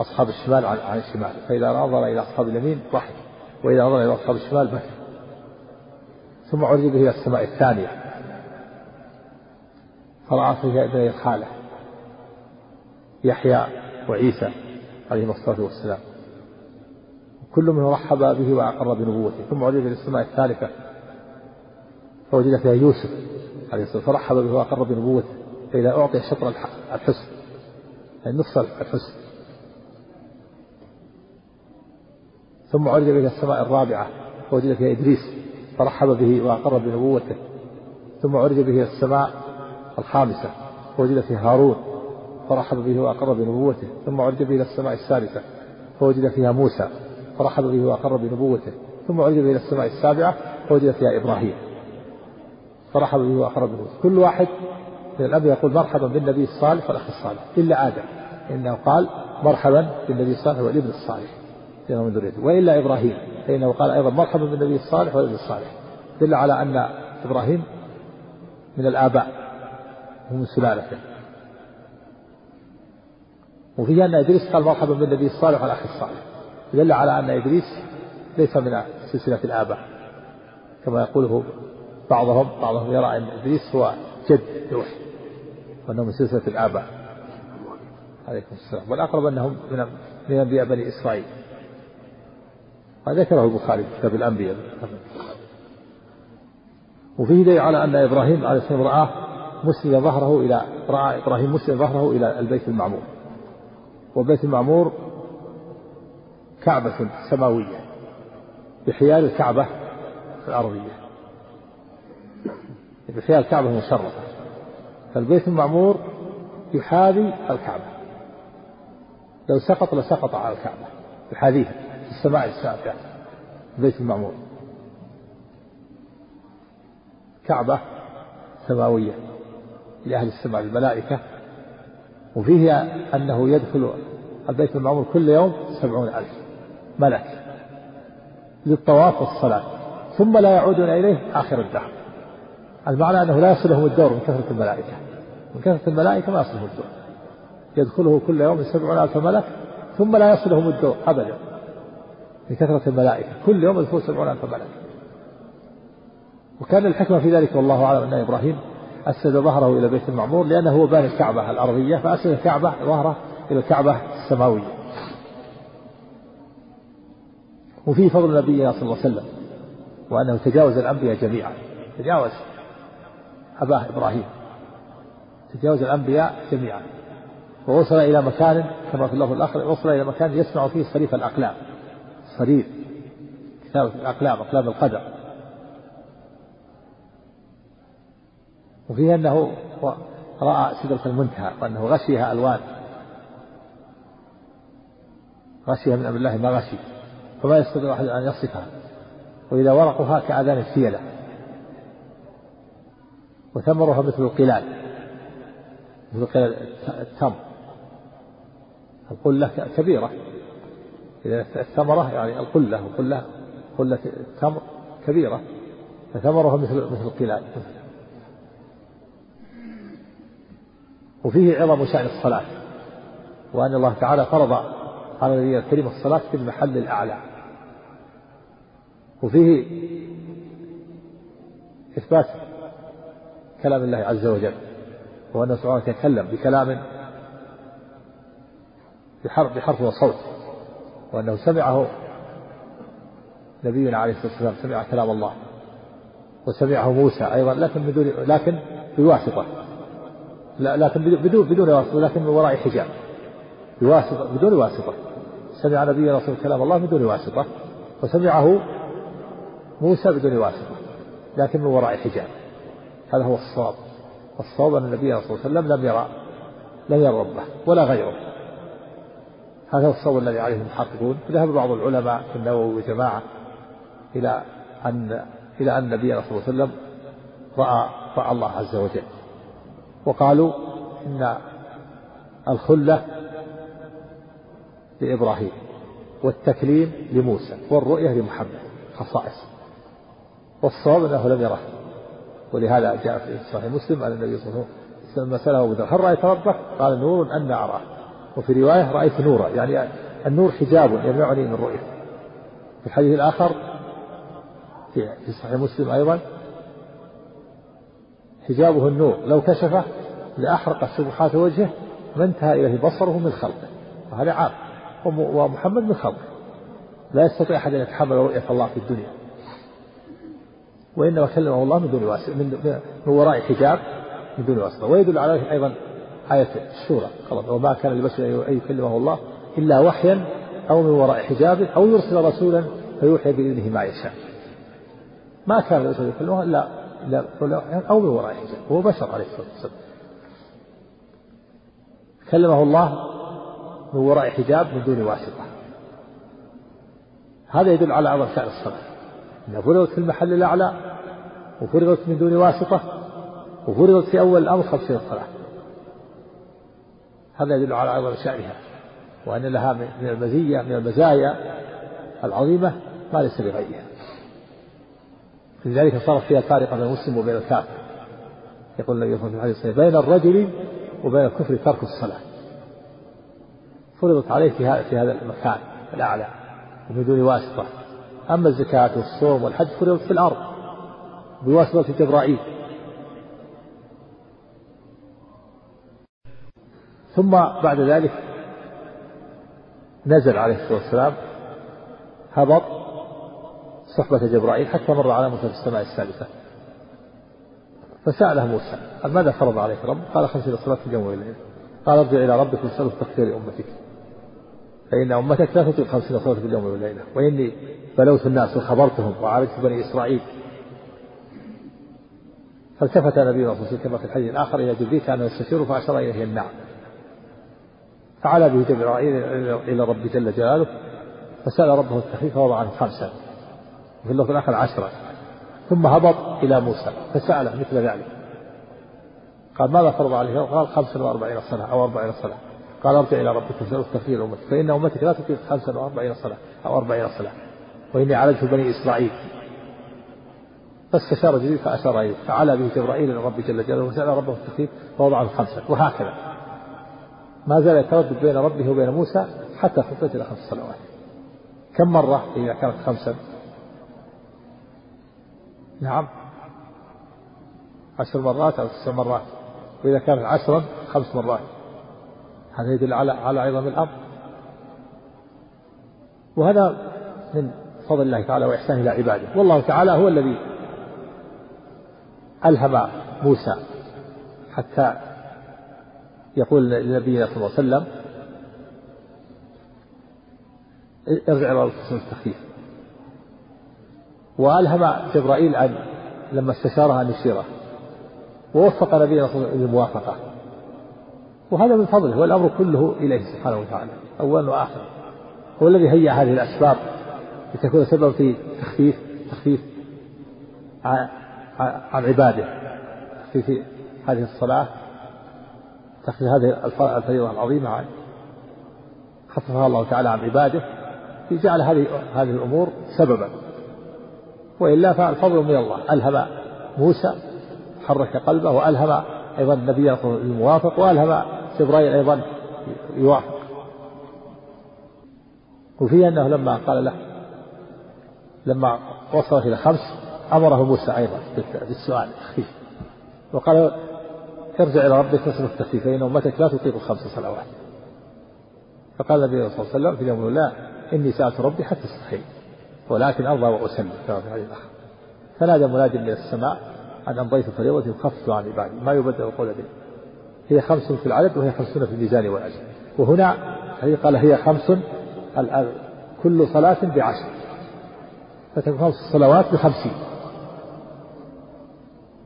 أصحاب الشمال عن الشمال، فإذا نظر إلى أصحاب اليمين ضحك وإذا نظر إلى أصحاب الشمال بكى. ثم عرج به إلى السماء الثانية فرأى فيها ابني الخالة يحيى وعيسى عليهم الصلاة والسلام، كل منهم رحب به وأقر بنبوته. ثم عرج إلى السماء الثالثة فوجد فيها يوسف عليه الصلاة فرحب به وأقر بنبوته، فإذا أعطي شطر الحسن أي نصف الحسن. ثم عرج إلى السماء الرابعة فوجد فيها إدريس فرحب به وأقر بنبوته. ثم عرج به السماء الخامسة فوجد فيها هارون فرحب به وأقر بنبوته. ثم عرج به إلى السماء السادسة فوجد فيها موسى فرحب به وأقر بنبوته. ثم عرج به إلى السماء السابعة فوجد فيها إبراهيم فرحب به وأقر بنبوته. كل واحد من الأنبياء يقول مرحبا بالنبي الصالح والأخ الصالح، إلا آدم إنه قال مرحبا بالنبي الصالح والابن الصالح، وإلا إبراهيم فإنه قال أيضا مرحبا بالنبي الصالح والابن الصالح. دل على أن إبراهيم من الآباء ومن سلالته. وفي أن إدريس قال مرحبا بالنبي الصالح والأخ الصالح، دل على أن إدريس ليس من سلسلة الآباء كما يقوله بعضهم يرى أن إدريس هو جد نوح وأنه من سلسلة الآباء عليكم السلام، والأقرب أنهم من أنبياء بني إسرائيل، ذكره البخاري في كتاب الأنبياء. وفيه دليل على أن إبراهيم عليه السلام رأى إبراهيم مسلم ظهره إلى البيت المعمور، وبيت المعمور كعبة سماوية بحيال الكعبة الأرضية، بحيال الكعبة المشرفة، فالبيت المعمور يحاذي الكعبة، لو سقط لسقط على الكعبة، يحاذيها في السماء السابعة. البيت المعمور كعبة سماوية لأهل السماء الملائكة، وفيها أنه يدخل البيت المعمور كل يوم 70,000 ملك للطواف والصلاة، ثم لا يعودون إليه آخر الدهر. المعنى أنه لا يصلهم الدور من كثرة الملائكة، من كثرة الملائكة ما يصلهم الدور، يدخله كل يوم 70,000 ملك ثم لا يصلهم الدور أبدا من كثرة الملائكة، كل يوم يدخل 70,000 ملك. وكان الحكمة في ذلك والله أعلم أن إبراهيم أسد ظهره إلى بيت المعمور لأنه هو بان الكعبة الأرضية، فأسد الكعبة ظهره إلى الكعبة السماوية. وفيه فضل النبي صلى الله عليه وسلم وأنه تجاوز الأنبياء جميعا، تجاوز أباه إبراهيم، تجاوز الأنبياء جميعا، ووصل إلى مكان كما في اللفظ الآخر وصل إلى مكان يسمع فيه صريف الأقلام، صريف كتابة الأقلام، أقلام القدر. وفيه أنه رأى سدرة المنتهى وأنه غشيها ألوان، غشيها من أمر الله ما غشي، فما يستطيع أحد أن يصفها، وإذا ورقها كأذان الفيلة، وثمرها مثل القلال، مثل قلال التمر، القلة كبيرة، إذا الثمرة يعني القلة، قلة التمر كبيرة، فثمرها مثل القلال. وفيه عظم شأن الصلاة، وأن الله تعالى فرض على النبي الكريم الصلاة في المحل الأعلى. وفيه إثبات كلام الله عز وجل، وأنه سبحانه يتكلم بكلام بحرف وصوت، وأنه سمعه نبينا عليه الصلاة والسلام، سمع كلام الله، وسمعه موسى أيضا، لكن بواسطة، لكن بدون واسطة، لكن من وراء حجاب، بواسطة بدون واسطة، سمع نبينا رسول كلام الله بدون واسطة، وسمعه موسى بدون واسطة لكن من وراء حجاب. هذا هو الصواب، الصواب أن النبي صلى الله عليه وسلم لم يرى ربه ولا غيره، هذا هو الصواب الذي عليه المحققون. ذهب بعض العلماء في النووي وجماعة إلى أن النبي صلى الله عليه وسلم رأى الله عز وجل، وقالوا إن الخلة لإبراهيم، والتكليم لموسى، والرؤية لمحمد، خصائص. والصواب أنه لم يره، ولهذا جاء في صحيح مسلم أن النبي صلى الله عليه وسلم سأله أبو ذر هل رأيت ربك؟ قال نور أن أراه، وفي رواية رأيت نورا، يعني النور حجاب يمنعني من رؤية. في الحديث الآخر في صحيح مسلم أيضا حجابه النور، لو كشفه لأحرق سبحات وجهه ما انتهى إليه بصره من خلقه، وهذا عام، ومحمد من خلقه، لا يستطيع أحد أن يتحمل رؤية الله في الدنيا، وإنما كلمه الله من دون واسطة، من وراء حجاب من دون واسطة. ويدل عليه أيضا آية السورة وما كان لبشر أن يكلمه الله إلا وحيا أو من وراء حجاب أو يرسل رسولا فيوحي بإذنه ما يشاء، ما كان لبشر يكلمه إلا وحيا أو من وراء حجاب، وهو بشر عليه الصلاة والسلام، كلمه الله من وراء حجاب من دون واسطة. هذا يدل على عظمة شأن الصلاة، إنها فرضت في المحل الأعلى، وفرضت من دون واسطة، وفرضت في أول الأمر 50 صلاة. هذا يدل على عظمة شأنها، وأن لها من المزايا العظيمة ما ليس لغيرها. لذلك صارت فيها فارقة بين المسلم وبين الكافر، يقول النبي صلى الله عليه وسلم بين الرجل وبين الكفر ترك الصلاة، فرضت عليه في هذا المكان الأعلى ومن دون واسطة. أما الزكاة والصوم والحج فرضت في الأرض بواسطة جبرائيل. ثم بعد ذلك نزل عليه الصلاة والسلام، هبط صحبة جبرائيل حتى مر على موسى في السماء الثالثة، فسأله موسى ماذا فرض عليك رب؟ قال 50 صلاة في اليوم والليلة. قال ارجع إلى ربك واسأله تغفير أمتك. فإن أمتك لا تطيق 50 صلاة في اليوم والليلة، وإني بلوت الناس وخبرتهم وعالجت بني إسرائيل. فالتفت نبينا صلى الله عليه وسلم كما في الحديث الآخر إلى جبريل كان يستشير فأشار إليه النعم، فعلى به جبريل إلى ربي جل جلاله فسأل ربه التخفيف فوضع عنه 5 وفي اللفظ الآخر 10، ثم هبط إلى موسى فسأله مثل ذلك قال ماذا فرض عليه؟ قال 45 صلاة أو 40 صلاة. قال ارجع إلى ربك فسأله التخفيف أمتك فإن أمتك لا تطيق 45 صلاة أو 40 صلاة، وإني عالجت بني إسرائيل. فاستشار جبريل فأشار إليه، فعلى به جبرائيل إلى ربي جل جلاله وسأل ربه التخفيف فوضع عنه 5، وهكذا ما زال يتردد بين ربه وبين موسى حتى خطيت إلى 5 صلوات. كم مرة إذا كانت 5؟ نعم 10 مرات أو 9 مرات، وإذا كانت 10 5 مرات. هذا يدل على عظم الأمر، وهذا من فضل الله تعالى وإحسانه إلى عباده. والله تعالى هو الذي ألهم موسى حتى يقول لنبينا صلى الله عليه وسلم ارجع إلى ربك التخفيف، وألهم جبرائيل أن لما استشارها أن يشيره، ووفق نبينا صلى الله عليه وسلم للموافقة، وهذا من فضله، والأمر كله إليه سبحانه وتعالى أولا وآخرا. هو الذي هيأ هذه الأسباب لتكون سبب في تخفيف عن عباده، تخفيف هذه الصلاة، تخفيف هذه الفريضة العظيمة خففها الله تعالى عن عباده، يجعل هذه الأمور سببا، وإلا فالفضل من الله. ألهم موسى حرك قلبه، وألهم أيضا النبي الموافق، وألهم جبرائيل أيضا يوافق. وفيه أنه لما قال له لما وصله إلى 5 أمره موسى أيضا بالسؤال التخفيف، وقال ارجع إلى ربك فاسأله التخفيف فإن أمتك لا تطيق 5 صلوات. فقال النبي صلى الله عليه وسلم في اليوم الأولى إني سألت ربي حتى استحييت ولكن أرضى وأسلم. فنادى مناد من السماء أن أمضيت فريضتي وخففت عن عبادي ما يبدل القول به. هي 5 في العدد وهي 50 في الميزان والأجر. وهنا قال هي 5 كل صلاة ب10 فتكون 5 صلوات ب50،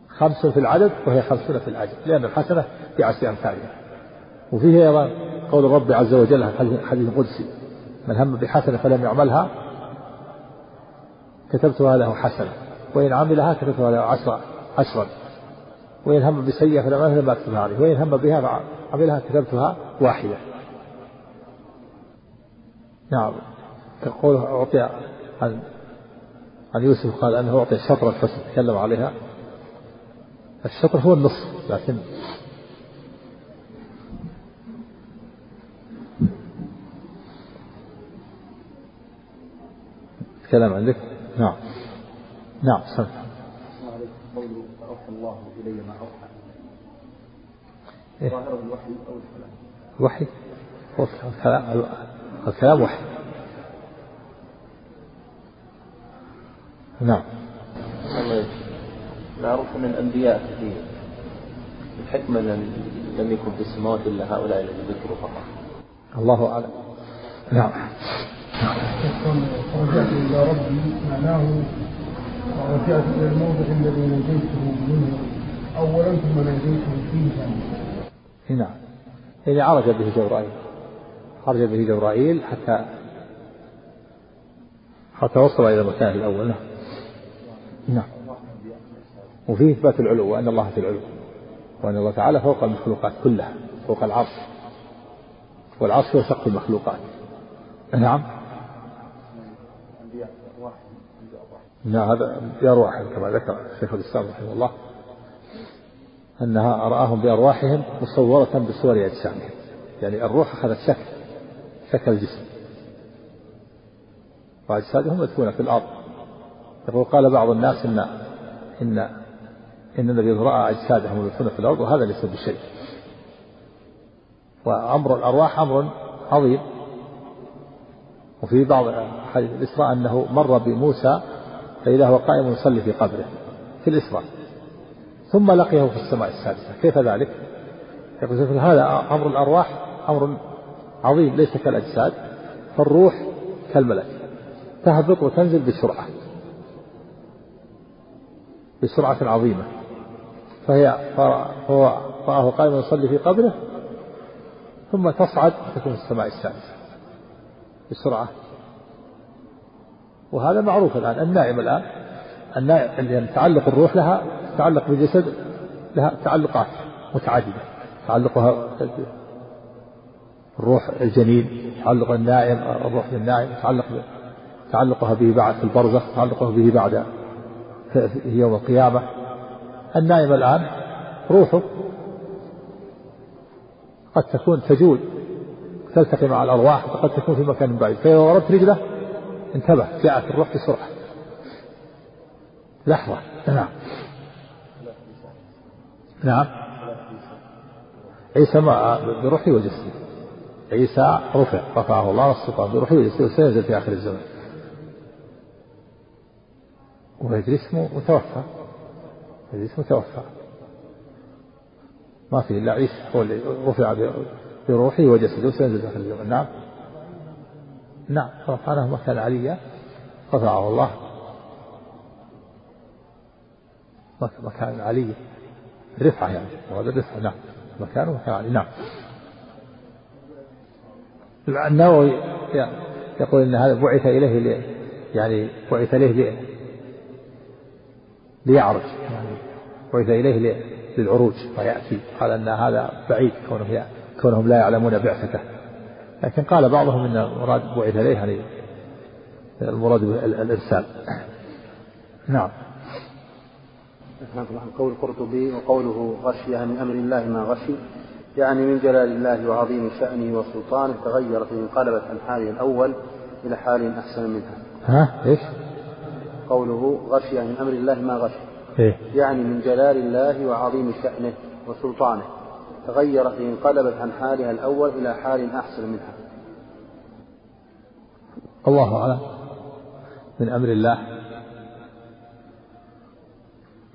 5 في العدد وهي 50 في الأجر لأن الحسنة ب10 أمثالها. وفيه أيضا قول الرب عز وجل حديث قدسي من هم بحسنة فلم يعملها كتبتها له حسنة وإن عملها كتبتها له 10 وإن هم بسيئة فلم يعملها ما كتبها عليه وإن هم بها فعملها كتبتها 1. نعم تقول أعطي عن يوسف قال أنه أعطي شطرا فتتكلم عليها. الشطر هو النصف، لكن الكلام عندك. نعم سمع قوله أوحى الله إلي ما أوحى ظاهر الوحي أو الكلام؟ الوحي هو الكلام وحي. نعم نعرف من أنبياء كثير الحكمة لم يكن في السماوات إلا هؤلاء الذين ذكروا فقط. الله أعلم. نعم فرجعت إلى ربي معناه رجعت إلى الموضع الذي نجيته منه أولا ثم نجيته فيه. هنا إذا عرج به جبرائيل حتى وصل إلى المكان الأول. نعم وفيه إثبات العلو وأن الله في العلو وأن الله تعالى فوق المخلوقات كلها فوق العرش، والعرش هو سقف المخلوقات. نعم لا هذا بأرواحهم كما ذكر شيخ الإسلام رحمه الله أنها أراهم بأرواحهم مصورة بصور أجسامهم، يعني الروح أخذت شكل الجسم وأجسادهم يكون في الأرض. وقال بعض الناس إن الذي رأى أجسادهم يكون في الأرض وهذا ليس بشيء، وأمر الأرواح أمر عظيم. وفي بعض حديث الإسراء أنه مر بموسى فإذا هو قائم يصلي في قبره في الإسراء ثم لقيه في السماء السادسة. كيف ذلك؟ يقول هذا أمر الأرواح أمر عظيم ليس كالأجساد، فالروح كالملك تهبط وتنزل بسرعة عظيمة. فهو رآه قائما يصلي في قبره ثم تصعد تكون السماء السادسة بسرعة. وهذا معروف الآن. النائم الآن اللي تعلق الروح لها تعلق بالجسد لها تعلقات متعددة. تعلقها الروح الجنين، تعلق النائم الروح بالنائم، تعلقها به بعد في البرزخ، تعلقها به بعد في يوم القيامة. النائم الآن روحه قد تكون تجول تلتقي مع الأرواح، قد تكون في مكان بعيد، فإذا ضربت رجله انتبه جاءت الروح بسرعة لحظة. نعم عيسى ما بروحي وجسدي، عيسى رفعه الله السلطان بروحي وجسدي وسينزل في آخر الزمن. وإدريس متوفى، ما في إلا عيسى هو اللي رفع بروحي وجسدي وسينزل في آخر الزمن. نعم رفعنا مكان عليا رفعه الله مكان عليا رفعه يعني وهذا الرفع. نعم مكانه مكان علي. نعم النووي يعني يقول ان هذا بعث اليه بعث اليه ليعرج، بعث اليه للعروج وياتي. قال ان هذا بعيد كونهم لا يعلمون بعثته، لكن قال بعضهم ان المراد بعث اليه يعني المراد الارسال. نعم قول القرطبي وقوله غشيها من أمر الله ما غشي يعني من جلال الله وعظيم شأنه وسلطانه تغيرت وانقلبت عن حاله الأول إلى حال أحسن منها. إيش؟ قوله غشيها من أمر الله ما غشي يعني من جلال الله وعظيم شأنه وسلطانه تغيرت وانقلبت عن حالها الأول إلى حال أحسن منها. الله أعلم. من أمر الله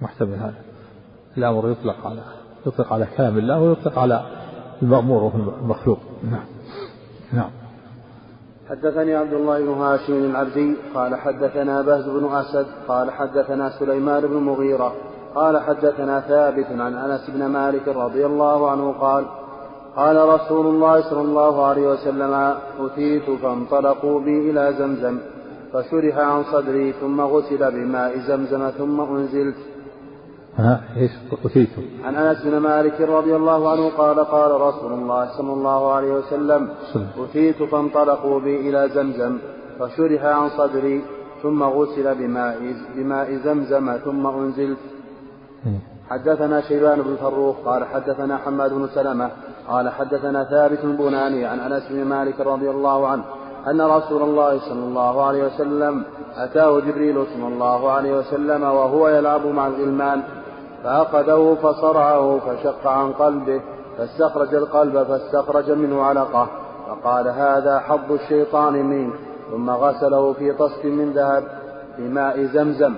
محتمل هذا الأمر يطلق على كلام الله ويطلق على المأمور والمخلوق. نعم حدثني عبد الله بن هاشم العبدي قال حدثنا بهز بن أسد قال حدثنا سليمان بن مغيرة قال حدثنا ثابت عن أنس بن مالك رضي الله عنه قال قال رسول الله صلى الله عليه وسلم أتيت فانطلقوا بي إلى زمزم فشرح عن صدري ثم غسل بماء زمزم ثم أنزلت. عن أنس بن مالك رضي الله عنه قال قال رسول الله صلى الله عليه وسلم أتيت فانطلقوا بي إلى زمزم فشرح عن صدري ثم غسل بماء زمزم ثم أنزلت. حدثنا شيبان بن فروخ قال حدثنا حماد بن سلمة قال حدثنا ثابت البناني عن أنس بن مالك رضي الله عنه أن رسول الله صلى الله عليه وسلم أتاه جبريل صلى الله عليه وسلم وهو يلعب مع الغلمان فأخذه فصرعه فشق عن قلبه فاستخرج القلب فاستخرج منه علقة فقال هذا حظ الشيطان منك ثم غسله في طست من ذهب بماء زمزم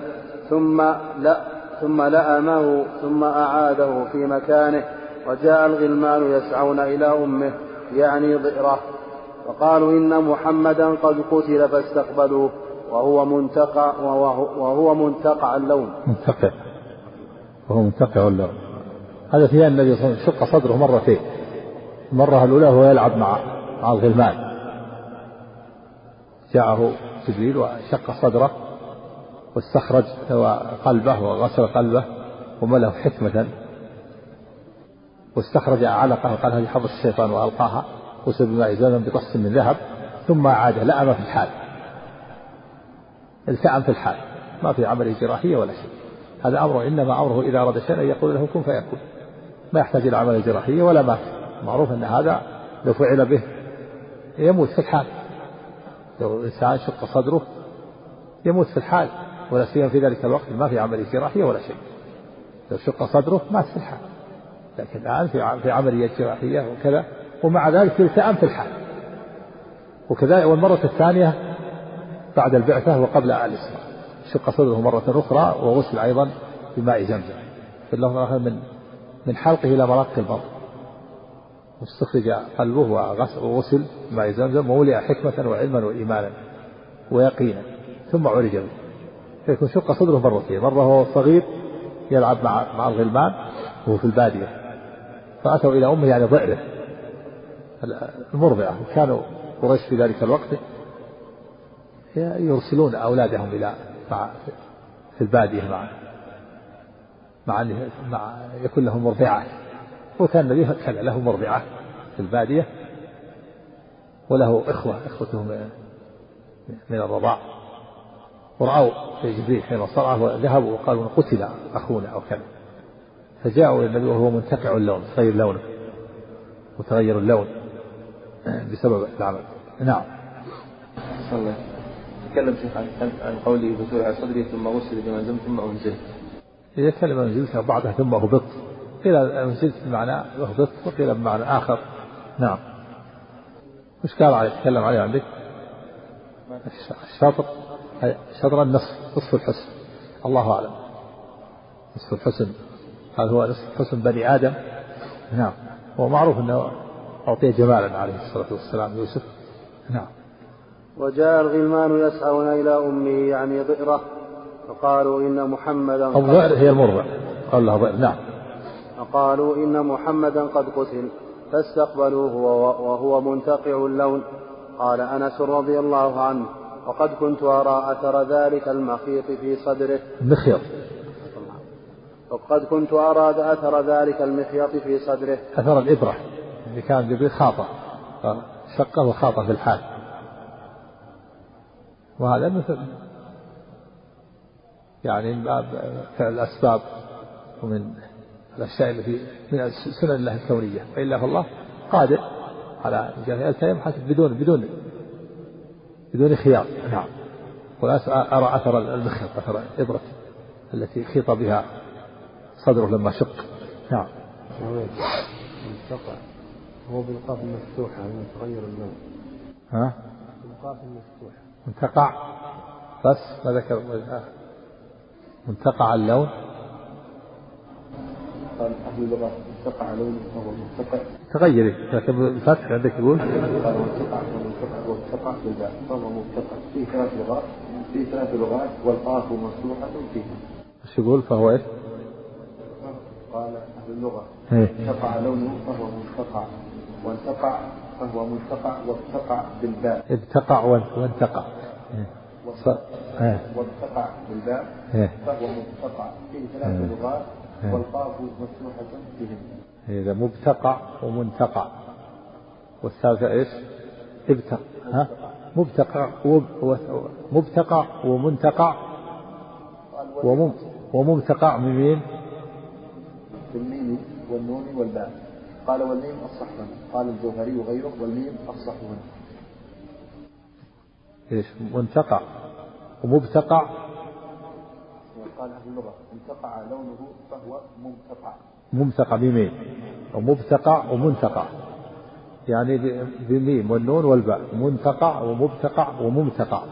ثم لأمه ثم أعاده في مكانه وجاء الغلمان يسعون إلى أمه يعني ضئره فقالوا إن محمدا قد قتل فاستقبلوه وهو منتقع اللون وهو منتقع اللون. هذا فيها الذي شق صدره مرتين، مرة الأولى هو يلعب مع الغلمان جاءه جبريل وشق صدره واستخرج قلبه وغسل قلبه وملأه حكمة واستخرج علقه وقال هذه حظ الشيطان وألقاها وسب بماء زمزم بطحس من ذهب ثم عاد لأم في الحال، التأم في الحال، ما في عملية جراحية ولا شيء. هذا أمره إنما أمره إذا أراد شيئا يقول له كن فيكون، ما يحتاج إلى عملية جراحية ولا مات. معروف أن هذا لو فعل به يموت في الحال، لو الإنسان شق صدره يموت في الحال ولا سيما في ذلك الوقت ما في عملية جراحية ولا شيء. لو شق صدره مات في الحال، لكن الآن في عملية جراحية وكذا ومع ذلك التأم في الحال. وكذلك والمرة الثانية بعد البعثة وقبل الإسراء شق صدره مرة أخرى وغسل أيضا بماء زمزم، فاللهم من حلقه إلى مراقق البطن واستخرج قلبه وغسل ماء زمزم وولع حكمة وعلما وإيمانا ويقينا، ثم عرج به فيكون شق صدره مرتين، مرة هو صغير يلعب مع الغلمان وهو في البادية، فأتوا إلى أمه يعني ضئره المرضعة، وكانوا قريش في ذلك الوقت يرسلون أولادهم إلى في البادية مع يكون لهم مرضعة، وكان النبي كان له مرضعة في البادية وله إخوته من الرضاع، ورأوا في جبريل حين صرعه وذهبوا وقالوا قتل أخونا أو كذا، فجاءوا النبي وهو منتقع اللون، تغير لونه وتغير اللون بسبب العمل. نعم. تكلم شيخ عن قوله بثور على صدره ثم غسل بمنزل ثم أنزلت، إذا كلم أنزلت بعدها ثم أهبط، قيل أنزلت بمعنى أهبط وقيل بمعنى آخر. نعم. وش قال عليه تكلم عليه عندك؟ شطر النصف، نصف الحسن، الله أعلم نصف الحسن، هل هو نصف حسن بني آدم؟ نعم. هو معروف أنه أعطيه جمالا عليه الصلاة والسلام يوسف. نعم. وجاء الغلمان يسعون إلى أمه يعني ضئرة، فقالوا إن محمدا قد قتل. الضئر هي المرضع، قال لها ضئر. نعم. فقالوا إن محمدا قد قتل، فاستقبلوه وهو منتقع اللون. قال أنس رضي الله عنه وقد كنت أرى أثر ذلك المخيط في صدره، المخيط، وقد كنت أرى أثر ذلك المخيط في صدره، أثر الإبرة اللي كان جبريل خاطة شقه وخاطة في الحال، وهذا مثل يعني من باب فعل الأسباب ومن الأشياء التي من سنن الله الكونية، وإلا فالله قادر على جهة يبحث بدون خيار. نعم. ولا أرى أثر المخيط، أثر الإبرة التي خيط بها صدره لما شق. نعم. هو بالقاف المفتوحة متغير اللون. ها؟ بالقاف المفتوحة. منتقع بس ما ذكر منتقع اللون. قال أهل اللغة منتقع لونه فهو منتقع. تغيري لكن بالفتح عندك يقول. منتقع بالباء فهو منتقع. في ثلاث لغات، في ثلاث لغات والقاف مفتوحة فيها. إيش يقول فهو إيه؟ قال أهل اللغة انتقع لونه فهو منتقع، وانتقع فهو منتقع، وابتقع بالباء، ابتقع وانتقع، وابتقع بالباء فهو مبتقع، فيه ثلاث لغات والقاف مفتوحة فيهم. إذا مبتقع ومنتقع والثالثة إيش؟ ابتقع. ها؟ مبتقع ومنتقع ومبتقع من مين؟ بالميم والنون والباء. قال والميم أصح هنا، قال الزهري وغيره والميم أصح هنا. إيش منتقع ومبتقع؟ قال أهل اللغة انتقع لونه فهو ممتقع، ممتقع بميم، ومبتقع ومنتقع يعني بالميم والنون والباء، منتقع ومبتقع وممتقع،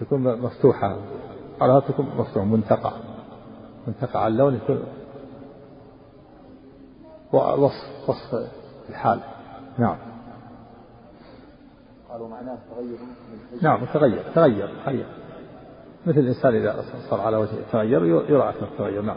تكون مفتوحة على تكون مفتوح منتقع، منتقع اللون يكون وصف الحال. نعم. قالوا معناه تغير. نعم تغير، تغير مثل الإنسان إذا صار على وجهه تغير يرى أثر التغير. نعم.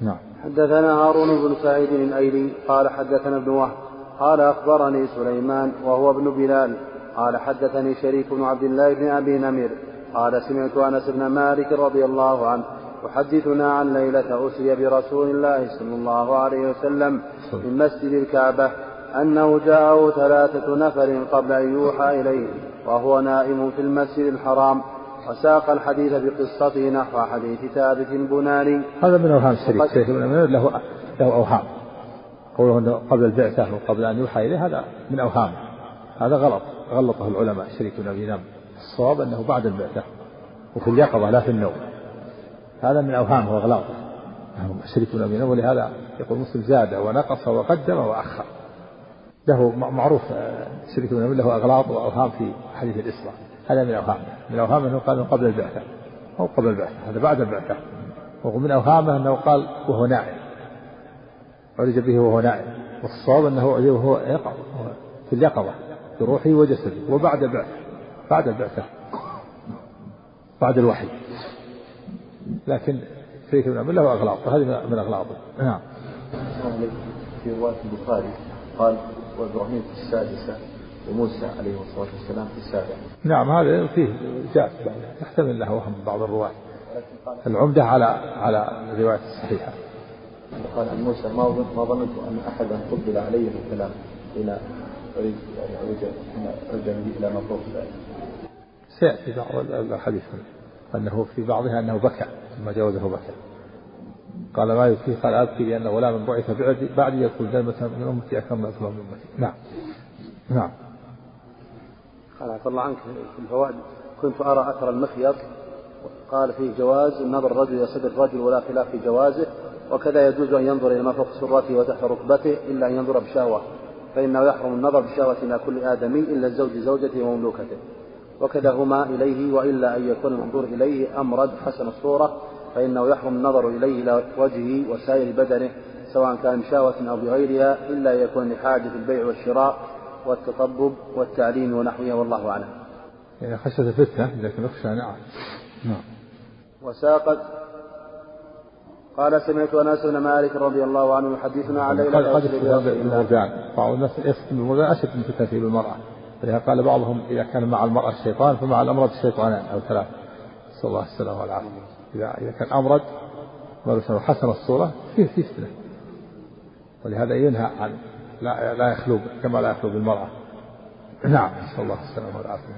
نعم. حدثنا هارون بن سعيد الأيلي قال حدثنا ابن وهب قال أخبرني سليمان وهو ابن بلال قال حدثني شريك بن عبد الله بن أبي نمير قال سمعت أنس بن مالك رضي الله عنه وحدثنا عن ليلة أسري برسول الله صلى الله عليه وسلم من مسجد الكعبة أنه جاءه 3 نفر قبل أن يوحى إليه وهو نائم في المسجد الحرام، وساق الحديث بقصته نحو حديث ثابت البناني. هذا من أوهام الشريك، شيخ ابن عمير له أوهام، قوله أنه قبل البعثة وقبل أن يوحى إليه هذا من أوهامه، هذا غلط غلطه العلماء. شريك بن أبي نمر الصواب أنه بعد البعثة وفي اليقظة لا في النوم، هذا من أوهامه وأغلاطه شريكنا منه، ولهذا يقول مسلم زاد ونقص وقدم وأخر، له معروف شريكنا منه له أغلاط وأوهام في حديث الإسراء، هذا من أوهامه، من أوهامه أنه قال قبل البعثة أو قبل البعثة، هذا بعد البعثة. ومن أوهامه أنه قال وهو نائم، عرج به وهو نائم، والصواب أنه هو يقع في اليقظة في روحه وجسده وبعد بعثه بعد الوحي، لكن فيه من أمله وأغلاط، هذه من أغلاطه. نعم. في رواية البخاري قال وإبراهيم في السادسة وموسى عليه الصلاة والسلام في السابعة. نعم هذا فيه جاء يحتمل له وهم بعض الرواة، العمدة على الرواية الصحيحة. قال عن موسى ما ظننت أن أحدا قبل عليه الكلام إلى رجع إلى مطلوب ذلك. سيأتي بعض الحديث أنه في بعضها أنه بكى ثم جاوزه بكى. قال ما يبكي قال أبكي لأن ولا من بعث بعدي يدخل جنة من أمتي أكمل أكمل من أمتي. نعم نعم. قال عفى الله عنك في الفوائد كنت أرى أثر المخيط قال فيه جواز النظر الرجل إلى صدر الرجل ولا خلاف في جوازه، وكذا يجوز أن ينظر إلى ما فوق سرته وتحت ركبته إلا أن ينظر بشهوة، فإنه يحرم النظر بشهوة إلى كل آدمي إلا الزوج زوجته ومملوكته، وكذا هما إليه وإلا أن يكون المنظور إليه أمرد حسن الصورة، فإنه يحرم النظر إليه إلى وجهه وسائر بدنه سواء كان بشهوة أو بغيرها إلا أن يكون لحاجة البيع والشراء والتطبب والتعليم ونحوها والله أعلم. يعني خشية الفتنة لكن أخشى نعم. وساقت قال سمعت أنس بن مالك رضي الله عنه يحدثنا عن ليلة قد يسقط المرجان أشد من فتنة بالمرأة، قال بعضهم إذا كان مع المرأة الشيطان فمع الأمرد الشيطانان أو ثلاث، صلى الله السلام والعافية. إذا كان أمرد حسن الصورة فيه فتنة، ولهذا ينهى عن لا يخلو كما لا يخلو بالمرأة. نعم صلى الله السلام والعافية.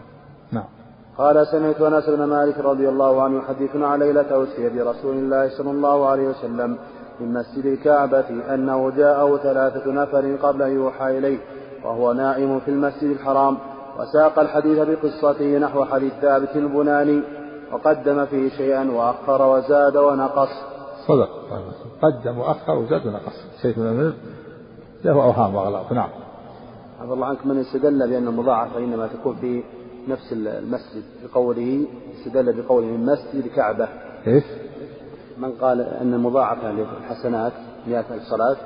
نعم. قال سمعت أنس بن مالك رضي الله عنه يحدثنا عن ليلة وسي برسول الله صلى الله عليه وسلم من مسجد الكعبة أنه جاءه 3 نفر قبل أن يوحى إليه وهو نائم في المسجد الحرام، وساق الحديث بقصته نحو حديث ثابت البناني وقدم فيه شيئا وأخر وزاد ونقص. صدق، قدم وأخر وزاد ونقص، شيء من له أوهام وأغلاط. نعم. عبد الله عنك من استدل بأن المضاعفة إنما تكون في نفس المسجد بقوله استدل بقوله من مسجد الكعبة. إيه؟ من قال أن المضاعفة للحسنات 100 الصلاة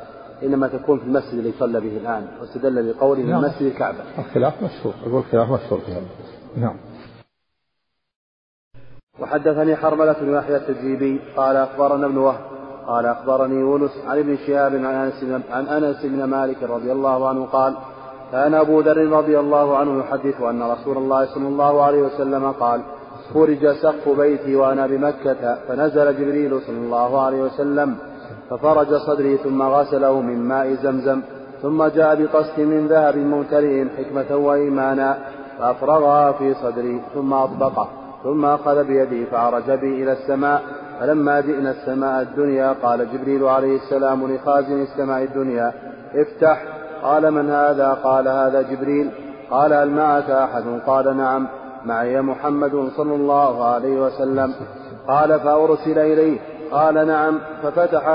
إنما تكون في المسجد اللي يصلى به الآن، واستدل بقوله من مسجد الكعبة. الخلاف مشهور، أقول الخلاف مشهور. نعم. وحدثني حرملة بن يحيى التجيبي قال أخبرنا ابن وهب قال أخبرني يونس عن ابن شهاب عن أنس بن مالك رضي الله عنه قال كان أبو ذر رضي الله عنه يحدث أن رسول الله صلى الله عليه وسلم قال فرج سقف بيتي وأنا بمكة فنزل جبريل صلى الله عليه وسلم ففرج صدري ثم غسله من ماء زمزم ثم جاء بقسط من ذهب ممتلئ حكمة وإيمانا فأفرغها في صدري ثم أطبقه ثم أخذ بيدي فعرج بي إلى السماء، فلما جئنا السماء الدنيا قال جبريل عليه السلام لخازن السماء الدنيا افتح، قال من هذا؟ قال هذا جبريل، قال هل معك أحد؟ قال نعم معي محمد صلى الله عليه وسلم، قال فأرسل إليه؟ قال نعم ففتح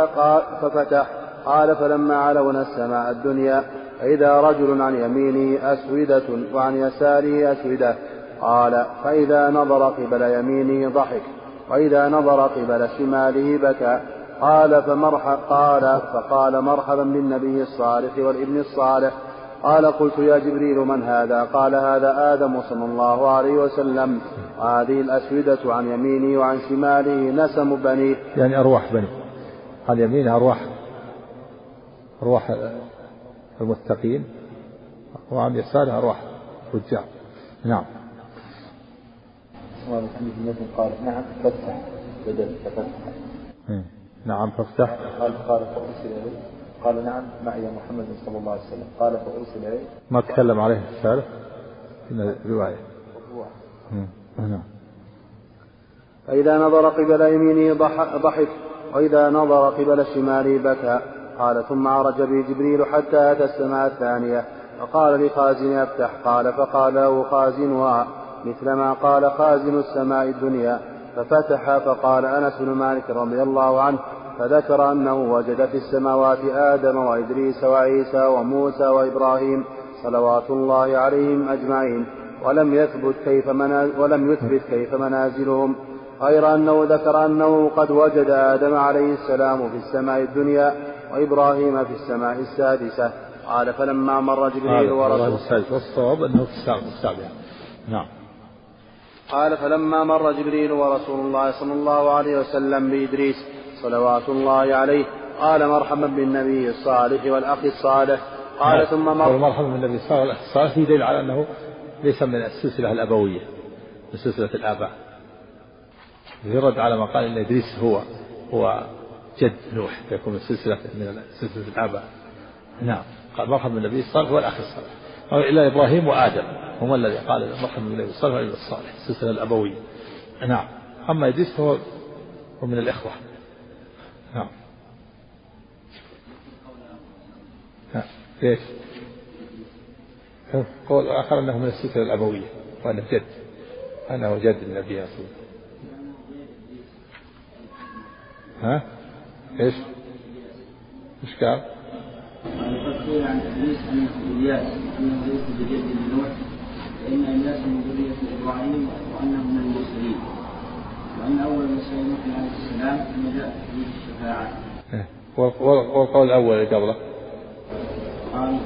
قال فلما علونا السماء الدنيا إذا رجل عن يمينه أسودة وعن يساره أسودة، قال فإذا نظر قبل يمينه ضحك وإذا نظر قبل شماله بكى، قال فقال مرحبا بالنبي الصالح والابن الصالح، قال قلت يا جبريل من هذا؟ قال هذا آدم صلى الله عليه وسلم، هذه الأسودة عن يمينه وعن شماله نسم بنيه، يعني أرواح بني، عن يمينه أرواح المتقين وعن يساره أرواح الرجال. نعم. قال نعم فافتح بدل ففتح. نعم فافتح. قال فأرسل إليه. قال نعم معي محمد صلى الله عليه وسلم. قال فأرسل إليه. ما تكلم عليه الشارح في الرواية. نعم. فإذا نظر قبل يمينه ضحك وإذا نظر قبل شماله بكى، قال ثم عرج بي جبريل حتى أتى السماء الثانية فقال لخازن افتح، قال فقال له خازنها مثل ما قال خازن السماء الدنيا ففتح، فقال أنس بن مالك رضي الله عنه فذكر أنه وجد في السماوات آدم وإدريس وعيسى وموسى وإبراهيم صلوات الله عليهم أجمعين، ولم يثبت كيف منازلهم، غير أنه ذكر أنه قد وجد آدم عليه السلام في السماء الدنيا وإبراهيم في السماء السادسة، قال فلما مر جبريل ورسوله والصواب أنه في السابع. نعم. قال فلما مر جبريل ورسول الله صلى الله عليه وسلم بإدريس صلوات الله عليه قال مرحبا بالنبي الصالح والأخ الصالح. قال نعم. ثم مر مرحبا بالنبي الصالح والأخ الصالح دليل على أنه ليس من السلسلة الأبوية سلسلة الآباء. يرد على ما قال إن إدريس هو جد نوح فيكون السلسلة من سلسلة الآباء. نعم. قال مرحبا بالنبي الصالح والأخ الصالح أو إلى إبراهيم وآدم هم الذي قال مرحبا بالنبي الصالح والأخ الصالح السلسلة الأبوية. نعم. أما إدريس فهو من الإخوة. نعم. ليش؟ قول آخر أنه من السلسلة الأبوية وأنه جد أنه جد النبي صلى الله عليه وسلم. ها؟ إيش قال؟ قال عن إدريس أنه إلياس أنه ليس بجد نوح فإن إلياس من ذرية إبراهيم وأنه من المرسلين وأن أول مسيح نوح عليه السلام أن جاءت به الشفاعة. والقول الأول قبله قال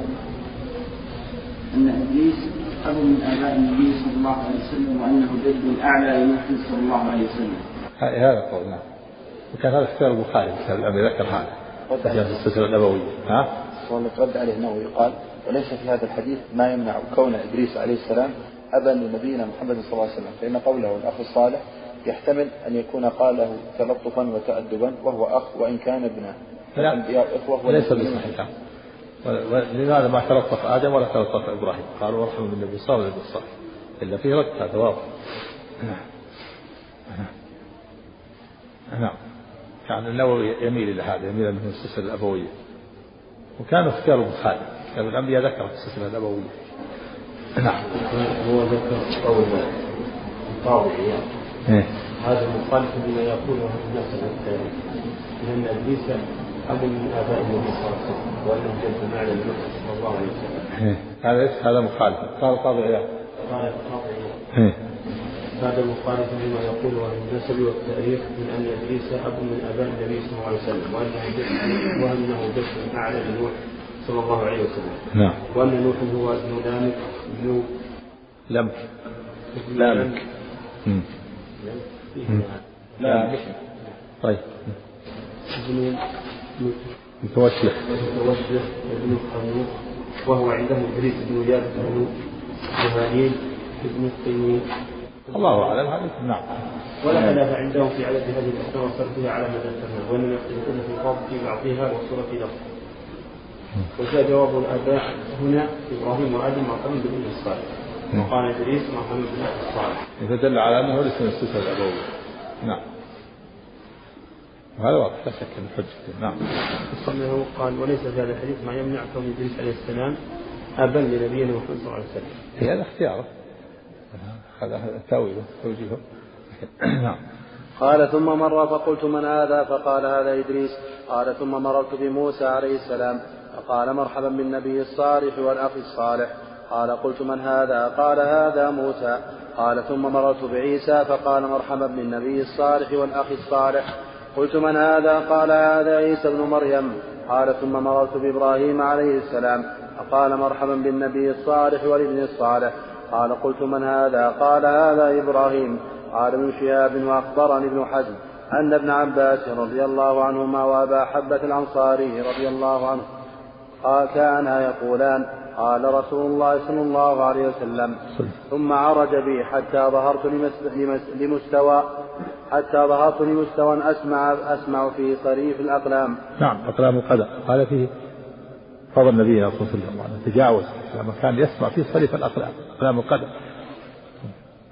أن إدريس أبو من آباء النبي صلى الله عليه وسلم وأنه جد الأعلى لنوح صلى الله عليه وسلم. هذا قولنا وكان هذا اختيار البخاري أبي ذكر هذا السلسلة النبوية. ها؟ رد عليه النووي قال وليس في هذا الحديث ما يمنع كون إدريس عليه السلام أبا لنبينا محمد صلى الله عليه وسلم فإن قوله الأخ الصالح يحتمل أن يكون قاله تلطفا وتأدبا وهو أخ وإن كان ابنه. الأنبياء إخوة وليس بصحيح. لماذا ما تلطف آدم ولا تلطف إبراهيم قالوا ورحمه بالنبي صلى الله عليه وسلم إلا في رد هذا واضح. نعم. كان النووي يميل إلى هذا يميل من السلسلة الأبوية وكان اختيار البخاري كان الأنبياء ذكر السلسلة الأبوية. نعم. هو ذكر قول الطاوعية هذا مخالف بما يقوله الناس الثاني لأن إدريس أب من آباء النبي صلى الله عليه وسلم وأنه جد معنى النبي صلى الله عليه وسلم. هذا مخالف قال الطاوعية هذا مخالف لما يقوله النسب والتاريخ من أن إدريس أب من آباء النبي صلى الله عليه وسلم وأنه جد أعلى لنوح صلى الله عليه وسلم. نعم. وأن نوح هو ابن لامك ابن لمك لامك لامك طيب ابن متوشح ابن قنوط وهو عنده إدريس ابن ياد ابن جهانيل ابن التيمي الله أعلم. هذا نعم ولا خلاف عندهم في عدد هذه الأسماء وصرفها على مدى الزمن وإنما يختلفون في الضبط في بعضها والصورة في لفظ. وجاء جواب الآباء هنا إبراهيم وآدم مرحبا بالابن الصالح وقال إدريس مرحبا بالابن الصالح يدل على أنه ليس من السلسلة الأبوية. نعم. وهذا واضح لا شك من حجته. نعم. أنه قال وليس في هذا الحديث ما يمنع كون إدريس عليه السلام أبا لنبينا محمد صلى الله عليه وسلم. هذا اختياره. هذا تاويله توجيهه. نعم. قال ثم مر فقلت من هذا فقال هذا إدريس. قال ثم مررت بموسى عليه السلام فقال مرحبا بالنبي الصالح والأخ الصالح. قال قلت من هذا قال هذا موسى. قال ثم مررت بعيسى فقال مرحبا بالنبي الصالح والأخ الصالح. قلت من هذا قال هذا عيسى بن مريم. قال ثم مررت بإبراهيم عليه السلام فقال مرحبا بالنبي الصالح والابن الصالح. قال قلت من هذا قال هذا إبراهيم. قال ابن شهاب وأخبرني ابن حزم أن ابن عباس رضي الله عنهما وأبا حبة العنصاري رضي الله عنه قال كانا يقولان قال رسول الله صلى الله عليه وسلم ثم عرج بي حتى ظهرت لمستوى أسمع في صريف الأقلام. نعم. أقلام القدر قال فيه فضل النبي صلى الله عليه وسلم تجاوز لما كان يسمع فيه صريف الأقلام أقلام القدر.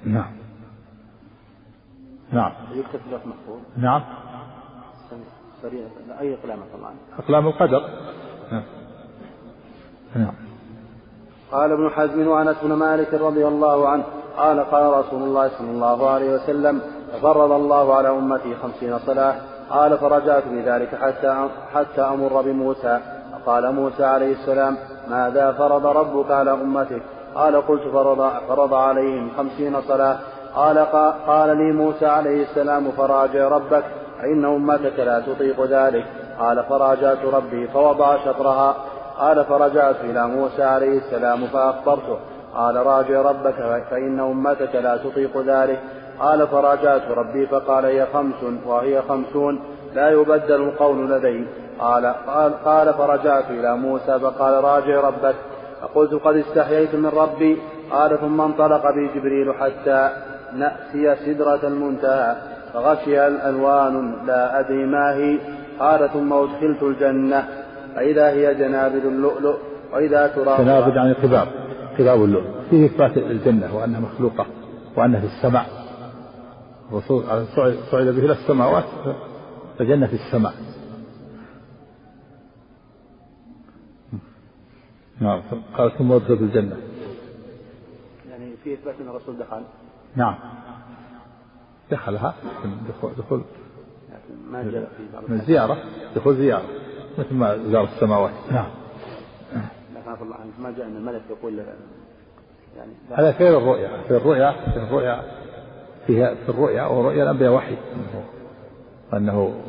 نعم. نعم. يكتب لك محفوظ. نعم. صريف أي أقلام طبعا. أقلام القدر. نعم. نعم. قال ابن حزم وأنس بن مالك رضي الله عنه قال قال رسول الله صلى الله عليه وسلم فرض الله على أمتي 50 صلاة. قال فرجعت بذلك حتى أمر بموسى. قال موسى عليه السلام ماذا فرض ربك على أمتك؟ قال قلت فرض عليهم 50 صلاة. قال لي موسى عليه السلام فراجع ربك إن أمتك لا تطيق ذلك. قال فراجعت ربي فوضع شطرها. قال فرجعت إلى موسى عليه السلام فأخبرته قال راجع ربك فإن أمتك لا تطيق ذلك. قال فراجعت ربي فقال هي 50 وهي 50 لا يبدل القول لدي. قال فرجعت إلى موسى فقال راجع ربك. فقلت قد استحييت من ربي. قال ثم انطلق بي جبريل حتى نأتي سدرة المنتهى فغشيها الألوان لا أدري ما هي. قال ثم أدخلت الجنة فإذا هي جنابذ اللؤلؤ وإذا تراب. جنابذ يعني قباب، قباب اللؤلؤ. فيه إثبات الجنة وأنها مخلوقة وأنها في السماء، الرسول صعد به إلى السماوات فجنة في السماء. نعم. قال ثم أدخلت الجنة يعني فيه إثبات أن الرسول دخل. نعم دخلها، دخل ما جاء في الزيارة، دخل زيارة مثل ما زار السماوات. نعم. لكن الله ما جاء أن الملك يقول يعني هذا غير الرؤيا. في الرؤيا فيها في الرؤيا ورؤيا الأنبياء وحي، أنه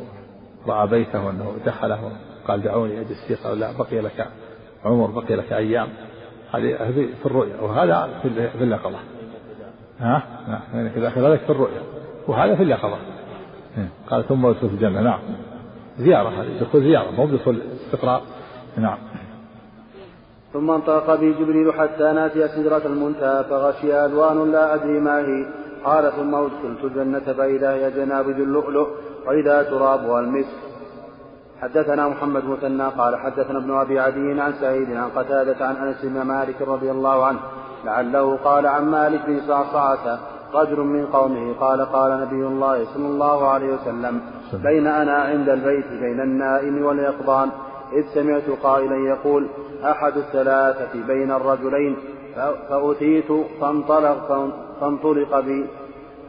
رأى بيته وأنه دخله قال دعوني أجلس فيه قال لا بقي لك عمر بقي لك أيام. هذه في الرؤيا وهذا في اليقظة. ها يعني كذا كذلك في الرؤيا وهذا في اليقظة. قال ثم يدخل الجنة. نعم زيارة، دخول زيارة مو بدخول استقراء. نعم. ثم انطلق بي جبريل حتى ناتي سدرة المنتهى فغشيها ألوان لا أدري ما هي. قال ثم أدخلت الجنة فإذا هي جنابذ اللؤلؤ وإذا ترابها المسك. حدثنا محمد مثنى قال حدثنا ابن أبي عدي عن سعيد عن قتادة عن أنس بن مالك رضي الله عنه لعله قال عن مالك بن صعصعة رجل من قومه قال قال نبي الله صلى الله عليه وسلم بين أنا عند البيت بين النائم واليقظان إذ سمعت قائلا يقول أحد الثلاثة بين الرجلين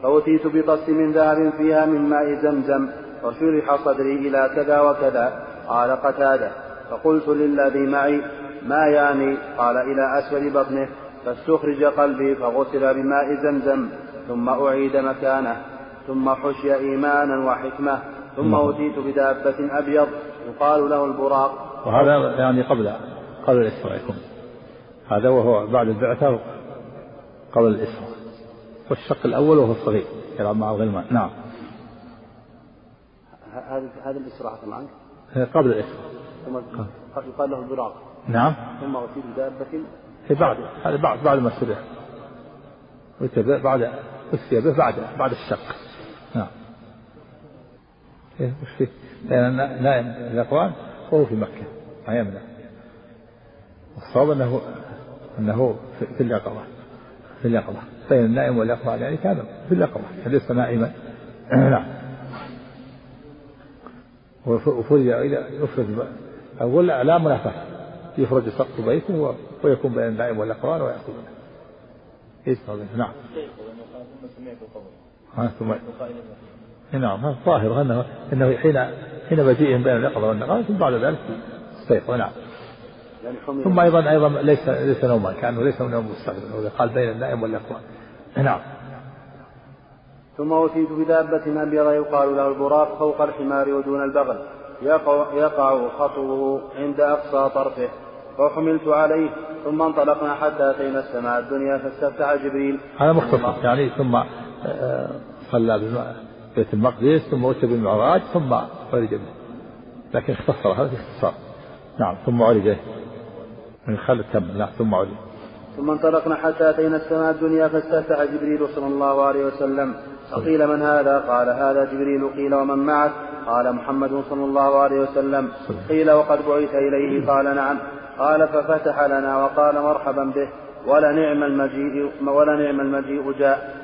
فأتيت بطس من ذهب فيها من ماء زمزم وشرح صدري إلى كذا وكذا. قال قتادة فقلت للذي معي ما يعني؟ قال إلى أسفل بطنه فاستخرج قلبي فغسل بماء زمزم ثم أعيد مكانه ثم حشي إيمانا وحكمة ثم أتيت بدابة أبيض يقال له البراق. وهذا يعني قبل الإسراء يكون هذا، وهو بعد البعثة قبل الإسراء، والشق الأول وهو الصغير يلعب مع الغلمان. نعم. هذا الإسراء طبعا قبل الإسراء يقال له البراق. نعم. ثم أتيت بدابة بعد هذا بعد ما سبق وتبع بعد السيبه بعد الشق. نعم. لأن نائم الأقوال وهو في مكة ما يمنع، والصواب أنه في اليقظة، في اليقظة بين النائم واليقظة يعني كان في اليقظة ليس نائما. نعم. وفرج إلى يفرج أول لا منافس يفرج سقف بيته ويكون بين النائم واليقظان ويأخذونه. نعم. نعم. الظاهر أنه حين مجيئهم بين اليقظة والنقاء ثم بعد ذلك استيقظ. نعم. ثم أيضا ليس نوما، كأنه ليس نوم مستقبل، قال بين النائم واليقظة. نعم. ثم أتيت بدابة أبيض يقال له البراق فوق الحمار ودون البغل يقع خطوه عند أقصى طرفه فحملت عليه ثم انطلقنا حتى أتينا السماء الدنيا فاستفتح جبريل. هذا مختصر يعني. ثم صلى ببيت المقدس ثم أتى بالمعراج ثم عرج به، لكن اختصر هذا اختصار. نعم. ثم عرج من خلف التم. ثم عرج. ثم انطلقنا حتى أتينا السماء الدنيا فاستفتح جبريل صلى الله عليه وسلم فقيل من هذا؟ قال هذا جبريل. قيل ومن معك؟ قال محمد صلى الله عليه وسلم. قيل وقد بعث إليه؟ قال نعم. قال ففتح لنا وقال مرحبا به ولا نعم المجيء جاء.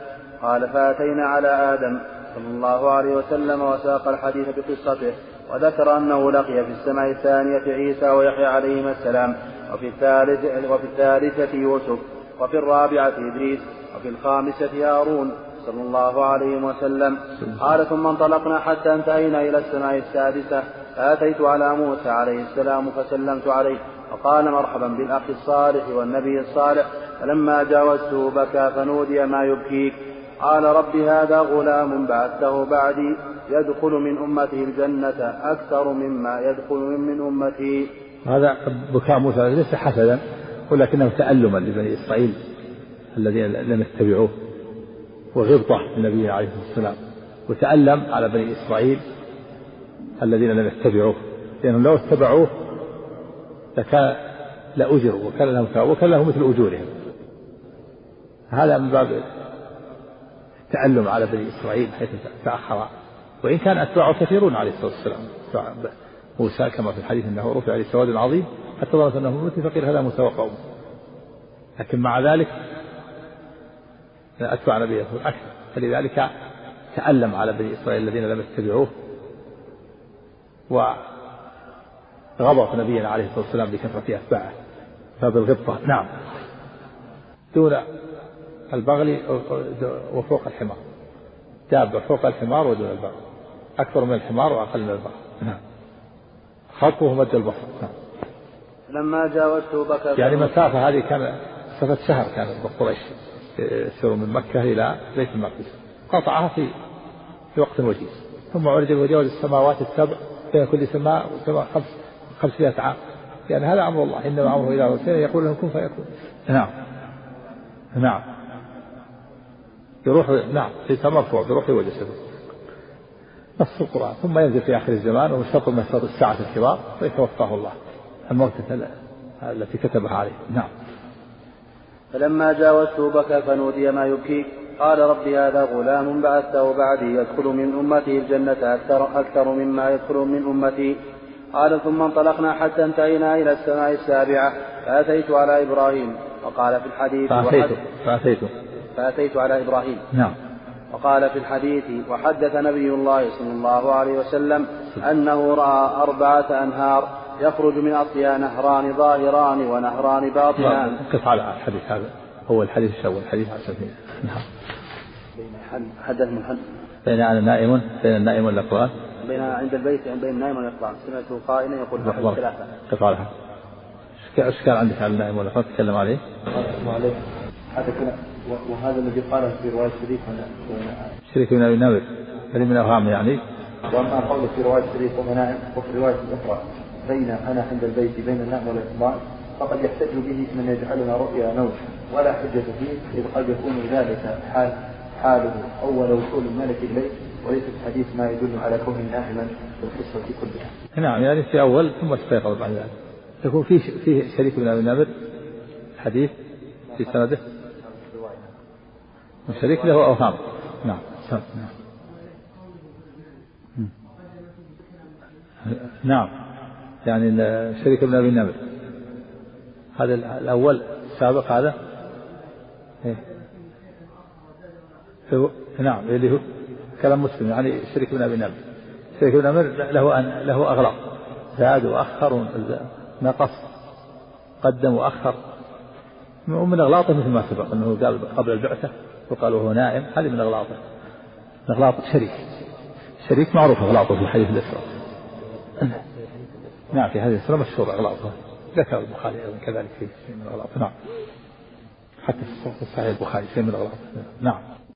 قال فأتينا على آدم صلى الله عليه وسلم وساق الحديث بقصته وذكر أنه لقي في السماء الثانية عيسى ويحيى عليهما السلام وفي الثالثة يوسف وفي الرابعة إدريس وفي الخامسة هارون صلى الله عليه وسلم. قال ثم انطلقنا حتى انتهينا إلى السماء السادسة فأتيت على موسى عليه السلام فسلمت عليه فقال مرحبا بالأخ الصالح والنبي الصالح. فلما جاوزته بكى فنودي ما يبكيك؟ قال رب هذا غلام بعثته بعدي يدخل من أمته الجنة أكثر مما يدخل من أمتي. هذا بكاء موسى ليس حسدا ولكنه تألما لبني إسرائيل الذين لم يتبعوه، وغبطة للنبي عليه السلام، وتألم على بني إسرائيل الذين لم يتبعوه، لأنهم لو اتبعوه لأجروا وكان لهم مثل أجورهم. هذا من باب التألم على بني إسرائيل حيث تأخر، وإن كان أتباعه كثيرون عليه الصلاة والسلام، موسى كما في الحديث أنه رفع عليه سواد عظيم حتى ظننت أنه موت، فقيل هذا موسى وقومه، لكن مع ذلك أتبع نبيه أكثر، فلذلك تألم على بني إسرائيل الذين لم يتبعوه، وغبط نبينا عليه الصلاة والسلام بكثرة أتباعه، فبالغبطة نعم دون البغل وفوق الحمار، دابة فوق الحمار ودون البغل، أكثر من الحمار وأقل من البغل، خطوه مد البصر. لما جاوزته بكى، يعني مسافة هذه كان مسافة شهر كانت بالقريش سيروا من مكة إلى بيت المقدس، قطعها في وقت وجيز، ثم عرج وجاوز السماوات السبع بين كل سماء وسماء 500 عام، يعني هذا أمر الله، إنما أمره إلى رسوله يقول لهم كن فيكون. نعم نعم يروح نعم في مرفوع بروح وجسده نص القرآن، ثم ينزل في آخر الزمان ومشتاق من شطط الساعة الكبار فيتوفاه الله الموتة التي كتبها عليه. نعم فلما جاوزته بكى فنودي ما يبكي، قال رب هذا غلام بعثته بعدي يدخل من أمتي الجنة أكثر مما يدخل من أمتي. قال ثم انطلقنا حتى انتهينا إلى السماء السابعة فأتيت على إبراهيم، وقال في الحديث فأتيت على إبراهيم. نعم وقال في الحديث وحدث نبي الله صلى الله عليه وسلم أنه رأى 4 أنهار يخرج من أصلها نهران ظاهران ونهران باطنان. قف على الحديث هذا، هو الحديث الأول، حديث عسلين حدث من حد بين أنا نائم بين النائم والأقران بين عند البيت بين نائم والأقران سمعته قائلا يقول الحديث 3. قف على أشكال عندك على النائم والأقران تكلم عليه هذا كلام، وهذا الذي قاله في رواية شريك من النووي هذه من أوهام يعني، وأما قوله في رواية شريك ومناعم وفي رواية أخرى بين أنا عند البيت بين النعم والإقبال فقد يحتج به من يجعلنا رؤيا نوم ولا حجة فيه، إذ قد يكون ذلك حاله أول وصول الملك إليه، وليس الحديث ما يدل على كونه ناعما في القصة كلها. نعم يعني في أول ثم استيقظ بعد ذلك، يكون فيه شريك من النووي حديث في سنده وشريك له أوهام. نعم نعم يعني شريك ابن أبي النمر هذا الأول السابق هذا نعم اللي هو كلام مسلم، يعني شريك ابن أبي النمر له أغلاق، زاد وأخر نقص قدم وأخر، ومن أغلاطه مثل ما سبق أنه قال قبل البعثة وقالوا هو نائم، هذه من أغلاطه، أغلاط شريك معروف أغلاطه في حديث الإسراء. نعم في حديث الإسراء مشهور أغلاطه، ذكر البخاري كذلك في شيء من أغلاطه. نعم حتى في صحيح البخاري شيء من أغلاطه. نعم